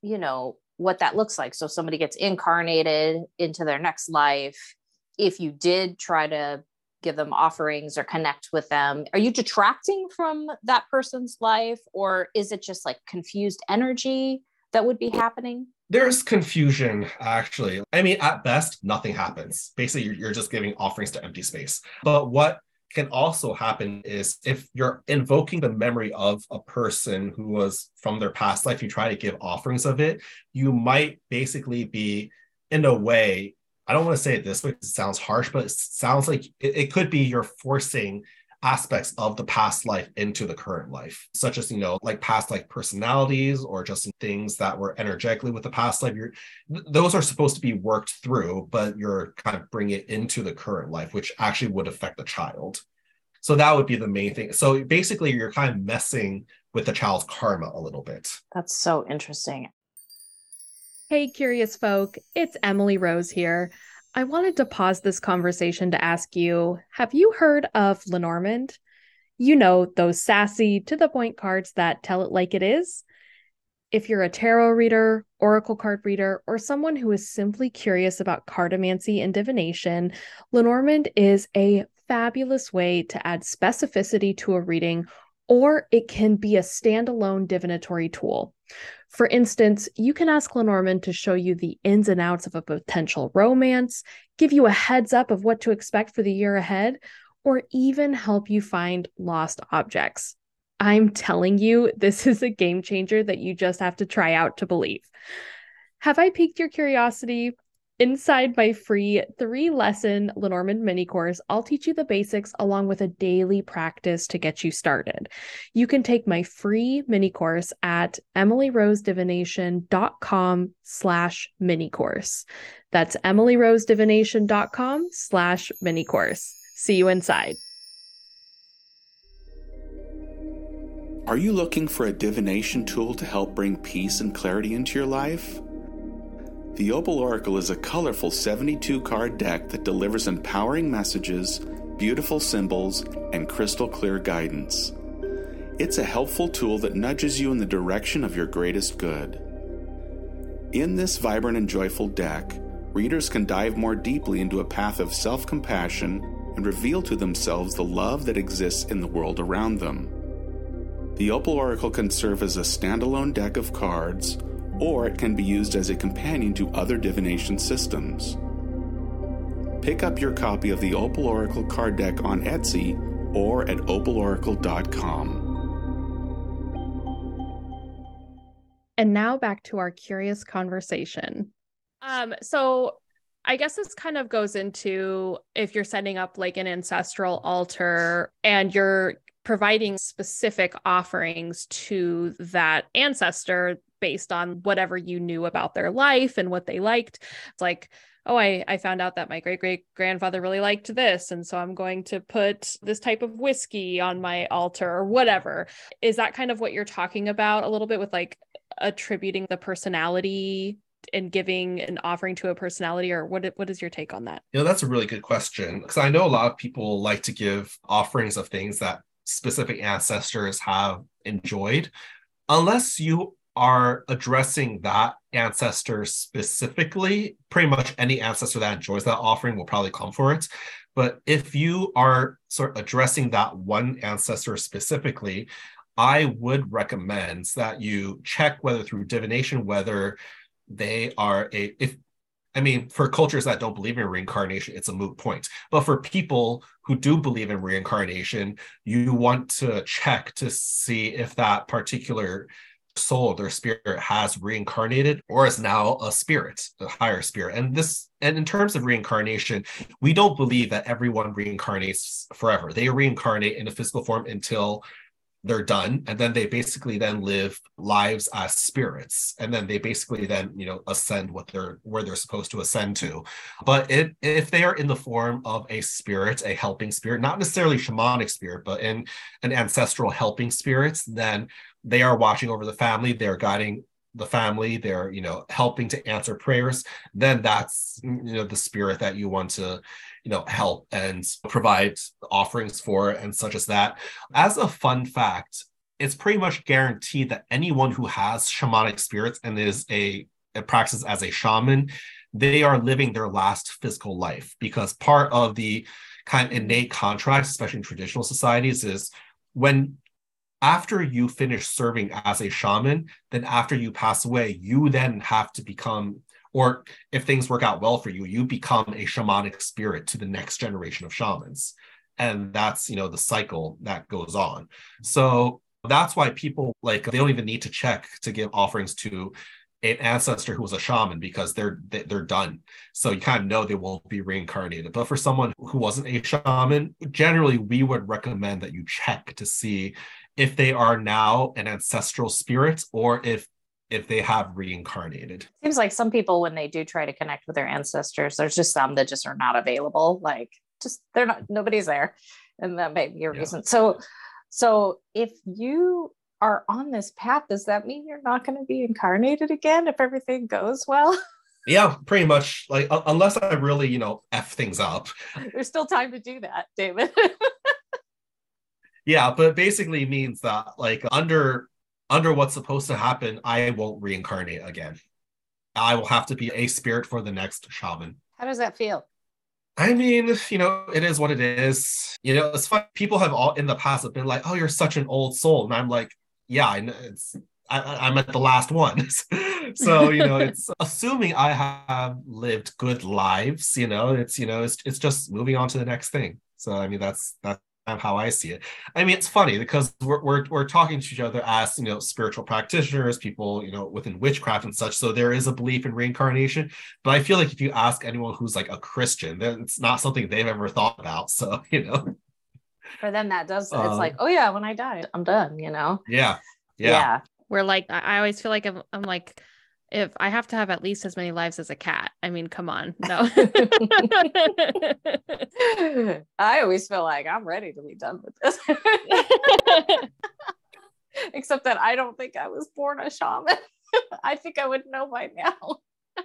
you know, what that looks like? So somebody gets incarnated into their next life. If you did try to give them offerings or connect with them, are you detracting from that person's life, or is it just like confused energy that would be happening? There's confusion, actually. I mean, at best, nothing happens. Basically, you're, you're just giving offerings to empty space. But what can also happen is if you're invoking the memory of a person who was from their past life, you try to give offerings of it, you might basically be, in a way, I don't want to say it this way, it sounds harsh, but it sounds like it, it could be you're forcing aspects of the past life into the current life, such as, you know, like past life personalities or just things that were energetically with the past life. You're, those are supposed to be worked through, but you're kind of bringing it into the current life, which actually would affect the child. So that would be the main thing. So basically, you're kind of messing with the child's karma a little bit. That's so interesting. Hey, curious folk, it's Emily Rose here. I wanted to pause this conversation to ask you, have you heard of Lenormand? You know, those sassy, to-the-point cards that tell it like it is? If you're a tarot reader, oracle card reader, or someone who is simply curious about cardomancy and divination, Lenormand is a fabulous way to add specificity to a reading, or it can be a standalone divinatory tool. For instance, you can ask Lenormand to show you the ins and outs of a potential romance, give you a heads up of what to expect for the year ahead, or even help you find lost objects. I'm telling you, this is a game changer that you just have to try out to believe. Have I piqued your curiosity? Inside my free three-lesson Lenormand mini-course, I'll teach you the basics along with a daily practice to get you started. You can take my free mini-course at EmilyRoseDivination.com slash mini-course. That's EmilyRoseDivination.com slash mini-course. See you inside. Are you looking for a divination tool to help bring peace and clarity into your life? The Opal Oracle is a colorful seventy-two card deck that delivers empowering messages, beautiful symbols, and crystal-clear guidance. It's a helpful tool that nudges you in the direction of your greatest good. In this vibrant and joyful deck, readers can dive more deeply into a path of self-compassion and reveal to themselves the love that exists in the world around them. The Opal Oracle can serve as a standalone deck of cards, or it can be used as a companion to other divination systems. Pick up your copy of the Opal Oracle card deck on Etsy or at opal oracle dot com. And now back to our curious conversation. Um, so I guess this kind of goes into if you're setting up like an ancestral altar and you're providing specific offerings to that ancestor, based on whatever you knew about their life and what they liked. It's like, oh, I, I found out that my great-great-grandfather really liked this, and so I'm going to put this type of whiskey on my altar or whatever. Is that kind of what you're talking about a little bit with like attributing the personality and giving an offering to a personality, or what what is your take on that? You know, that's a really good question, because I know a lot of people like to give offerings of things that specific ancestors have enjoyed, unless you are addressing that ancestor specifically. Pretty much any ancestor that enjoys that offering will probably come for it. But if you are sort of addressing that one ancestor specifically, I would recommend that you check whether through divination, whether they are a, if, I mean, for cultures that don't believe in reincarnation, it's a moot point. But for people who do believe in reincarnation, you want to check to see if that particular soul, their spirit, has reincarnated or is now a spirit, a higher spirit. And this, and in terms of reincarnation, we don't believe that everyone reincarnates forever. They reincarnate in a physical form until they're done, and then they basically then live lives as spirits, and then they basically then, you know, ascend what they're where they're supposed to ascend to. But it, if they are in the form of a spirit, a helping spirit, not necessarily shamanic spirit, but in an ancestral helping spirit, then they are watching over the family, they're guiding the family, they're, you know, helping to answer prayers, then that's, you know, the spirit that you want to, you know, help and provide offerings for and such as that. As a fun fact, it's pretty much guaranteed that anyone who has shamanic spirits and is a, a practice as a shaman, they are living their last physical life, because part of the kind of innate contracts, especially in traditional societies, is when after you finish serving as a shaman, then after you pass away, you then have to become, or if things work out well for you, you become a shamanic spirit to the next generation of shamans. And that's, you know, the cycle that goes on. So that's why people, like, they don't even need to check to give offerings to an ancestor who was a shaman, because they're they're done. So you kind of know they won't be reincarnated. But for someone who wasn't a shaman, generally we would recommend that you check to see if they are now an ancestral spirit or if if they have reincarnated. It seems like some people, when they do try to connect with their ancestors, there's just some that just are not available. Like, just they're not, nobody's there. And that may be a reason. Yeah. So so if you are on this path, does that mean you're not going to be incarnated again if everything goes well? Yeah, pretty much. Like, uh, unless I really, you know, F things up. There's still time to do that, David. Yeah, but it basically means that, like, under under what's supposed to happen, I won't reincarnate again. I will have to be a spirit for the next shaman. How does that feel? I mean, you know, it is what it is. You know, it's fun. People have all in the past have been like, "Oh, you're such an old soul," and I'm like, "Yeah, I know, it's I, I'm at the last one." So, you know, it's assuming I have lived good lives. You know, it's you know, it's it's just moving on to the next thing. So, I mean, that's that's how I see it. I mean, it's funny because we're we're we're talking to each other as, you know, spiritual practitioners, people, you know, within witchcraft and such. So there is a belief in reincarnation, but I feel like if you ask anyone who's like a Christian, then it's not something they've ever thought about. So, you know, for them that does it's um, like, oh yeah, when I die, I'm done. You know. Yeah. Yeah. Yeah. We're like, I always feel like I'm, I'm like, if I have to have at least as many lives as a cat, I mean, come on. No. I always feel like I'm ready to be done with this. Except that I don't think I was born a shaman. I think I would know by now.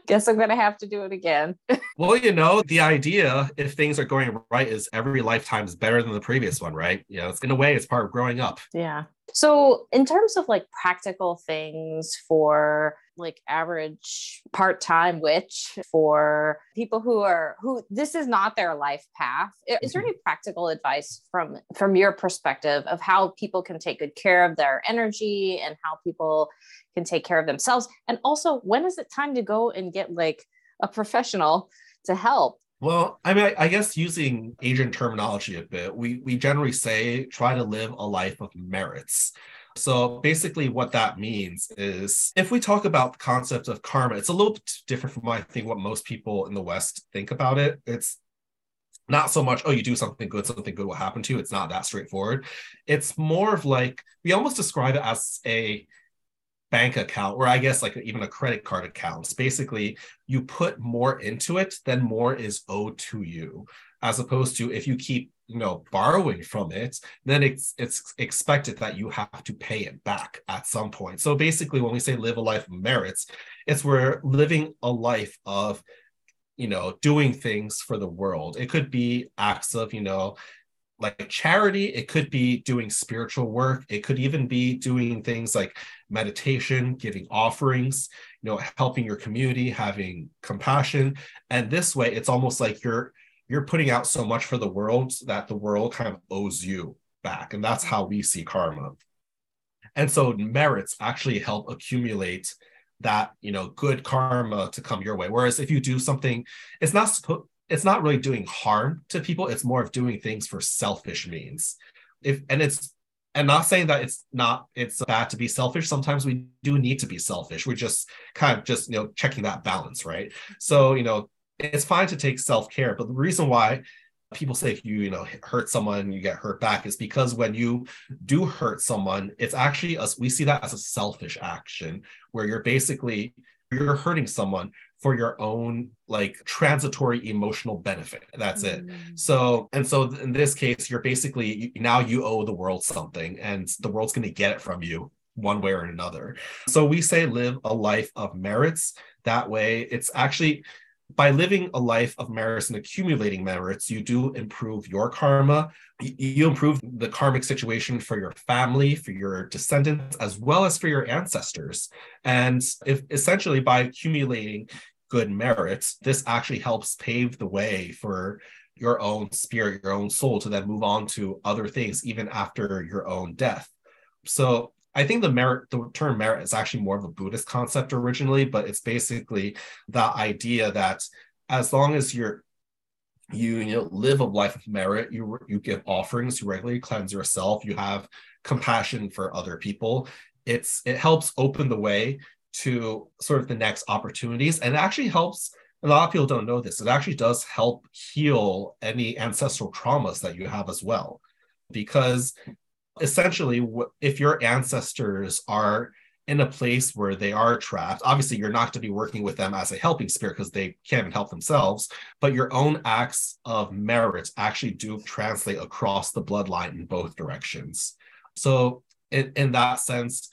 Guess I'm going to have to do it again. Well, you know, the idea, if things are going right, is every lifetime is better than the previous one, right? You know, it's, in a way, it's part of growing up. Yeah. So in terms of like practical things for like average part-time witch, for people who are, who this is not their life path, is there any practical advice from, from your perspective of how people can take good care of their energy and how people can take care of themselves? And also, when is it time to go and get like a professional to help? Well, I mean, I, I guess using Asian terminology a bit, we, we generally say try to live a life of merits. So basically what that means is, if we talk about the concept of karma, it's a little bit different from, I think, what most people in the West think about it. It's not so much, oh, you do something good, something good will happen to you. It's not that straightforward. It's more of like, we almost describe it as a bank account, or I guess like even a credit card account. It's basically you put more into it, then more is owed to you, as opposed to if you keep, you know, borrowing from it, then it's it's expected that you have to pay it back at some point. So basically when we say live a life of merits, it's we're living a life of, you know, doing things for the world. It could be acts of, you know, like charity, it could be doing spiritual work, it could even be doing things like meditation, giving offerings, you know, helping your community, having compassion. And this way, it's almost like you're you're putting out so much for the world that the world kind of owes you back. And that's how we see karma. And so merits actually help accumulate that, you know, good karma to come your way. Whereas if you do something, it's not supposed It's not really doing harm to people. It's more of doing things for selfish means. If and it's and not saying that it's not it's bad to be selfish. Sometimes we do need to be selfish. We're just kind of just, you know, checking that balance, right? So, you know, it's fine to take self-care, but the reason why people say if you, you know, hurt someone, you get hurt back, is because when you do hurt someone, it's actually us. We see that as a selfish action where you're basically you're hurting someone for your own like transitory emotional benefit. That's mm. it. So, and so in this case, you're basically, now you owe the world something and the world's going to get it from you one way or another. So we say live a life of merits. That way it's actually, by living a life of merits and accumulating merits, you do improve your karma. You improve the karmic situation for your family, for your descendants, as well as for your ancestors. And if essentially by accumulating good merits, this actually helps pave the way for your own spirit, your own soul, to then move on to other things, even after your own death. So I think the merit, the term merit is actually more of a Buddhist concept originally, but it's basically the idea that as long as you're, you, you know, live a life of merit, you, you give offerings, you regularly cleanse yourself, you have compassion for other people, it's, it helps open the way to sort of the next opportunities. And it actually helps, a lot of people don't know this, it actually does help heal any ancestral traumas that you have as well. Because essentially, if your ancestors are in a place where they are trapped, obviously you're not going to be working with them as a helping spirit because they can't even help themselves, but your own acts of merit actually do translate across the bloodline in both directions. So in, in that sense,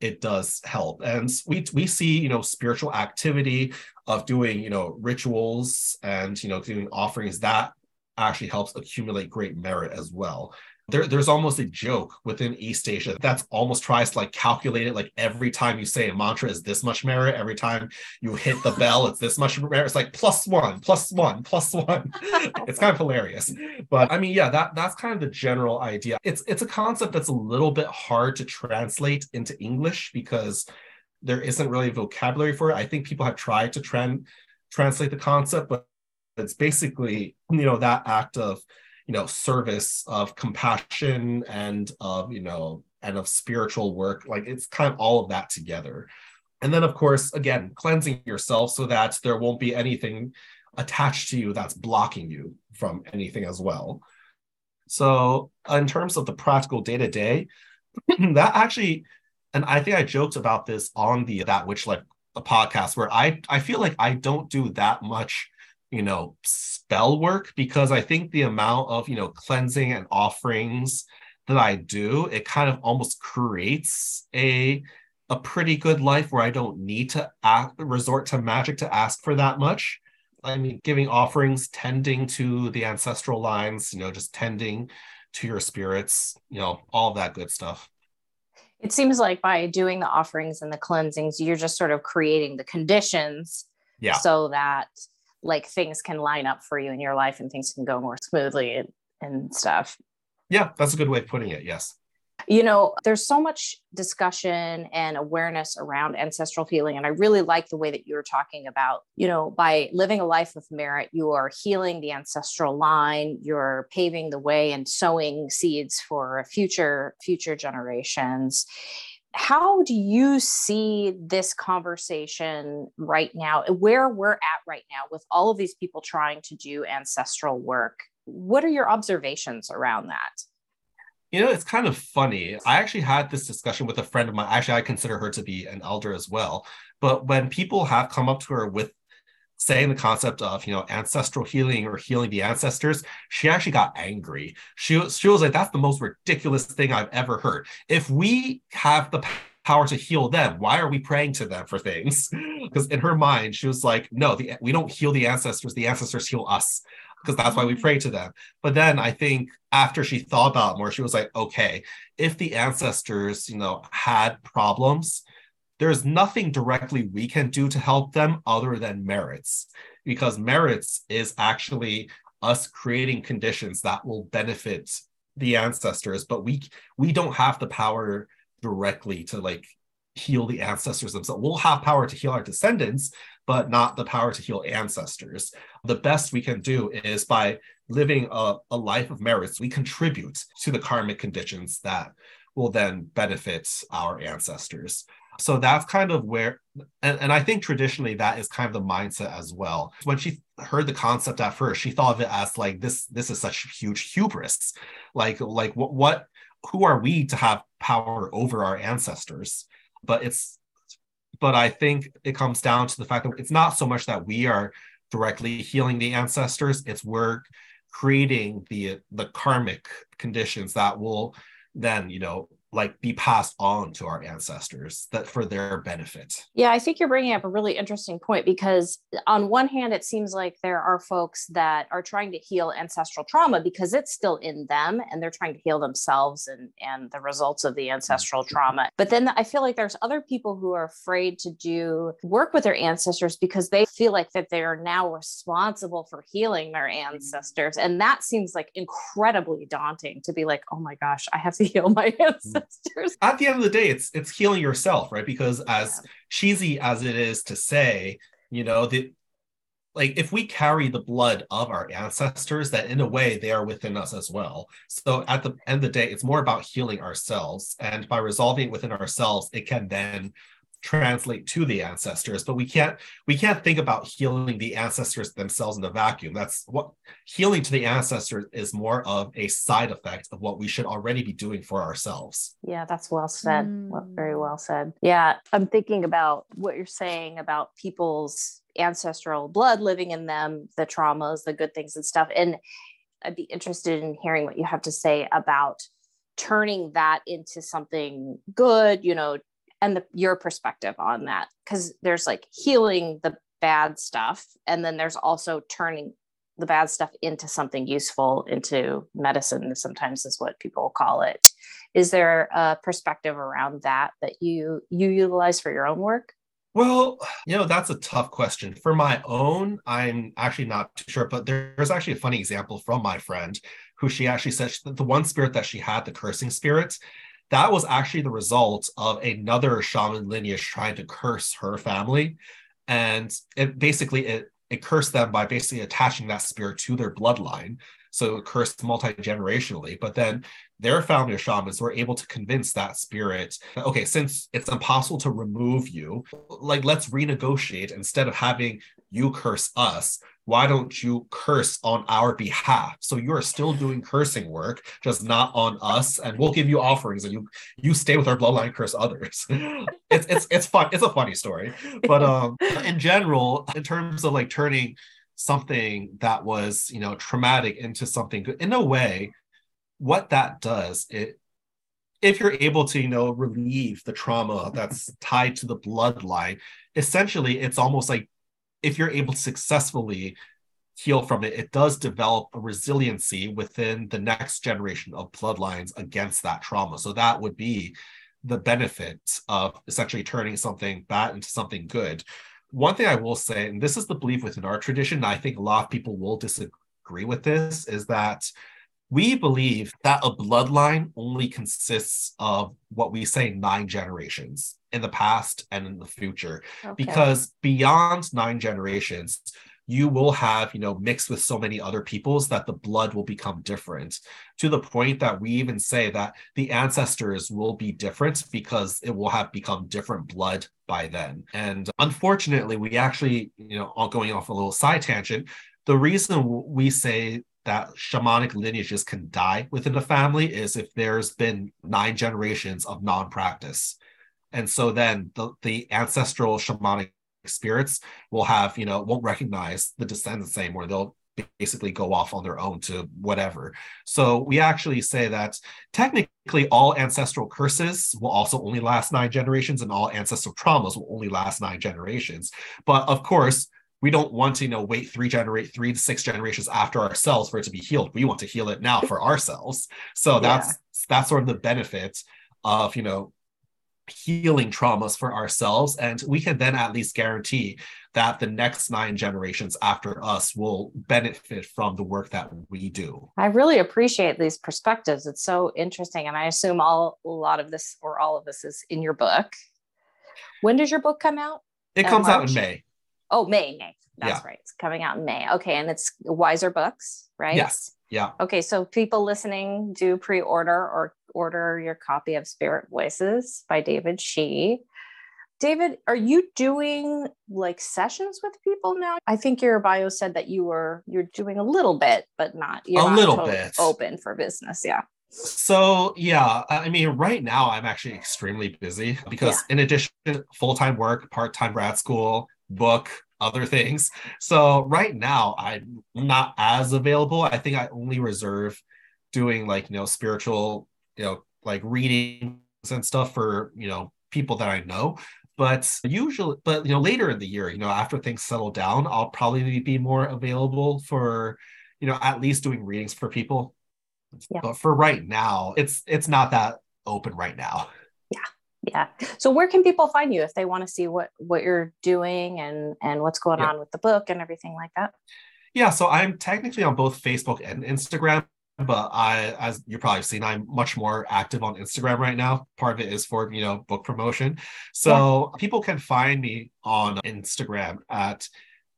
it does help. And we we see, you know, spiritual activity of doing, you know, rituals and, you know, doing offerings, that actually helps accumulate great merit as well. There, there's almost a joke within East Asia that's almost tries to like calculate it. Like every time you say a mantra is this much merit, every time you hit the bell, it's this much merit. It's like plus one, plus one, plus one. It's kind of hilarious. But I mean, yeah, that, that's kind of the general idea. It's, it's a concept that's a little bit hard to translate into English because there isn't really vocabulary for it. I think people have tried to tra- translate the concept, but it's basically, you know, that act of, you know, service, of compassion, and of, you know, and of spiritual work. Like it's kind of all of that together. And then of course, again, cleansing yourself so that there won't be anything attached to you that's blocking you from anything as well. So in terms of the practical day-to-day, that actually, and I think I joked about this on the That Witch Life podcast, where I, I feel like I don't do that much, you know, spell work, because I think the amount of, you know, cleansing and offerings that I do, it kind of almost creates a, a pretty good life where I don't need to act, resort to magic to ask for that much. I mean, giving offerings, tending to the ancestral lines, you know, just tending to your spirits, you know, all that good stuff. It seems like by doing the offerings and the cleansings, you're just sort of creating the conditions, yeah, so that like things can line up for you in your life and things can go more smoothly and, and stuff. Yeah, that's a good way of putting it. Yes. You know, there's so much discussion and awareness around ancestral healing. And I really like the way that you were talking about, you know, by living a life of merit, you are healing the ancestral line, you're paving the way and sowing seeds for future, future generations. How do you see this conversation right now, where we're at right now with all of these people trying to do ancestral work? What are your observations around that? You know, it's kind of funny. I actually had this discussion with a friend of mine. Actually, I consider her to be an elder as well. But when people have come up to her with saying the concept of, you know, ancestral healing or healing the ancestors, she actually got angry. She, she was like, that's the most ridiculous thing I've ever heard. If we have the power to heal them, why are we praying to them for things? Because in her mind, she was like, no, the, we don't heal the ancestors. The ancestors heal us because that's why we pray to them. But then I think after she thought about it more, she was like, okay, if the ancestors, you know, had problems, there's nothing directly we can do to help them other than merits, because merits is actually us creating conditions that will benefit the ancestors, but we we don't have the power directly to like heal the ancestors themselves. We'll have power to heal our descendants, but not the power to heal ancestors. The best we can do is by living a, a life of merits, we contribute to the karmic conditions that will then benefit our ancestors. So that's kind of where, and, and I think traditionally that is kind of the mindset as well. When she heard the concept at first, she thought of it as like, this, this is such huge hubris. Like, like what, what, who are we to have power over our ancestors? But it's, but I think it comes down to the fact that it's not so much that we are directly healing the ancestors, it's we're creating the, the karmic conditions that will then, you know, like be passed on to our ancestors, that for their benefit. Yeah, I think you're bringing up a really interesting point, because on one hand, it seems like there are folks that are trying to heal ancestral trauma because it's still in them and they're trying to heal themselves and, and the results of the ancestral trauma. But then I feel like there's other people who are afraid to do work with their ancestors because they feel like that they are now responsible for healing their ancestors. And that seems like incredibly daunting, to be like, oh my gosh, I have to heal my ancestors. At the end of the day, it's it's healing yourself, right? Because as yeah. cheesy as it is to say, you know, the, like if we carry the blood of our ancestors, that in a way they are within us as well. So at the end of the day, it's more about healing ourselves. And by resolving it within ourselves, it can then translate to the ancestors. But we can't we can't think about healing the ancestors themselves in the vacuum. That's what healing to the ancestors is, more of a side effect of what we should already be doing for ourselves. Yeah, that's well said. Mm. Well, very well said. Yeah, I'm thinking about what you're saying about people's ancestral blood living in them, the traumas, the good things and stuff. And I'd be interested in hearing what you have to say about turning that into something good, you know, and the, your perspective on that, because there's like healing the bad stuff, and then there's also turning the bad stuff into something useful, into medicine, sometimes is what people call it. Is there a perspective around that that you you utilize for your own work? Well, you know, that's a tough question. For my own, I'm actually not too sure, but there's actually a funny example from my friend who she actually said that the one spirit that she had, the cursing spirit, that was actually the result of another shaman lineage trying to curse her family. And it basically, it, it cursed them by basically attaching that spirit to their bloodline. So it cursed multi-generationally. But then their founder shamans were able to convince that spirit, okay, since it's impossible to remove you, like, let's renegotiate. Instead of having you curse us, why don't you curse on our behalf? So you are still doing cursing work, just not on us, and we'll give you offerings, and you you stay with our bloodline, curse others. It's it's it's fun. It's a funny story, but um, in general, in terms of like turning something that was, you know, traumatic into something good, in a way, what that does, it if you're able to, you know, relieve the trauma that's tied to the bloodline, essentially, it's almost like, if you're able to successfully heal from it, it does develop a resiliency within the next generation of bloodlines against that trauma. So that would be the benefit of essentially turning something bad into something good. One thing I will say, and this is the belief within our tradition, and I think a lot of people will disagree with this, is that we believe that a bloodline only consists of what we say nine generations in the past and in the future. Okay. Because beyond nine generations, you will have, you know, mixed with so many other peoples that the blood will become different, to the point that we even say that the ancestors will be different because it will have become different blood by then. And unfortunately, we actually, you know, all going off a little side tangent, the reason we say that shamanic lineages can die within the family is if there's been nine generations of non-practice. And so then the, the ancestral shamanic spirits will have, you know, won't recognize the descendants anymore. They'll basically go off on their own to whatever. So we actually say that technically all ancestral curses will also only last nine generations, and all ancestral traumas will only last nine generations. But of course, we don't want to, you know, wait three generate three to six generations after ourselves for it to be healed. We want to heal it now for ourselves. So that's yeah. that's sort of the benefit of, you know, healing traumas for ourselves. And we can then at least guarantee that the next nine generations after us will benefit from the work that we do. I really appreciate these perspectives. It's so interesting. And I assume all a lot of this or all of this is in your book. When does your book come out? It comes out in May. Oh, May, May. That's yeah. right. It's coming out in May. Okay. And it's Wiser Books, right? Yes. Yeah. Okay. So people listening, do pre-order or order your copy of Spirit Voices by David Shi. David, are you doing like sessions with people now? I think your bio said that you were, you're doing a little bit, but not, you're a not little totally bit open for business. Yeah. So, yeah, I mean, right now I'm actually extremely busy because yeah. in addition to full-time work, part-time grad school, book, other things. So right now I'm not as available. I think I only reserve doing like, you know, spiritual, you know, like readings and stuff for, you know, people that I know. But usually, but, you know, later in the year, you know, after things settle down, I'll probably be more available for, you know, at least doing readings for people. Yeah. But for right now, it's, it's not that open right now. Yeah. Yeah. So where can people find you if they want to see what, what you're doing and, and what's going yeah. on with the book and everything like that? Yeah. So I'm technically on both Facebook and Instagram, but I, as you've probably seen, I'm much more active on Instagram right now. Part of it is for, you know, book promotion. So yeah. people can find me on Instagram at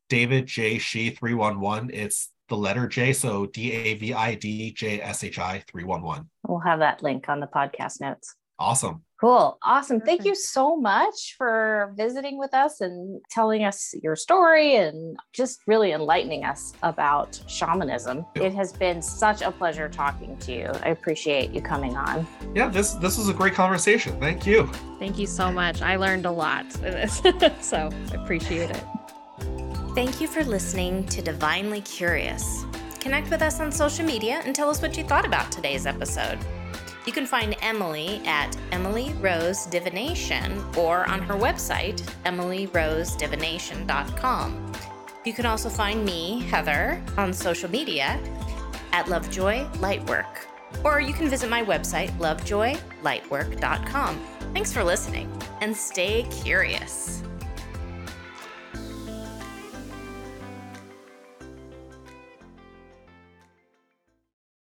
David J Shi three one one. It's the letter J. So D A V I D J S H I three one one. We'll have that link on the podcast notes. Awesome. Cool. Awesome. Thank you so much for visiting with us and telling us your story and just really enlightening us about shamanism. It has been such a pleasure talking to you. I appreciate you coming on. Yeah, this this was a great conversation. Thank you. Thank you so much. I learned a lot in this, so I appreciate it. Thank you for listening to Divinely Curious. Connect with us on social media and tell us what you thought about today's episode. You can find Emily at Emily Rose Divination or on her website, Emily Rose Divination dot com. You can also find me, Heather, on social media at LovejoyLightwork. Or you can visit my website, Lovejoy Lightwork dot com. Thanks for listening and stay curious.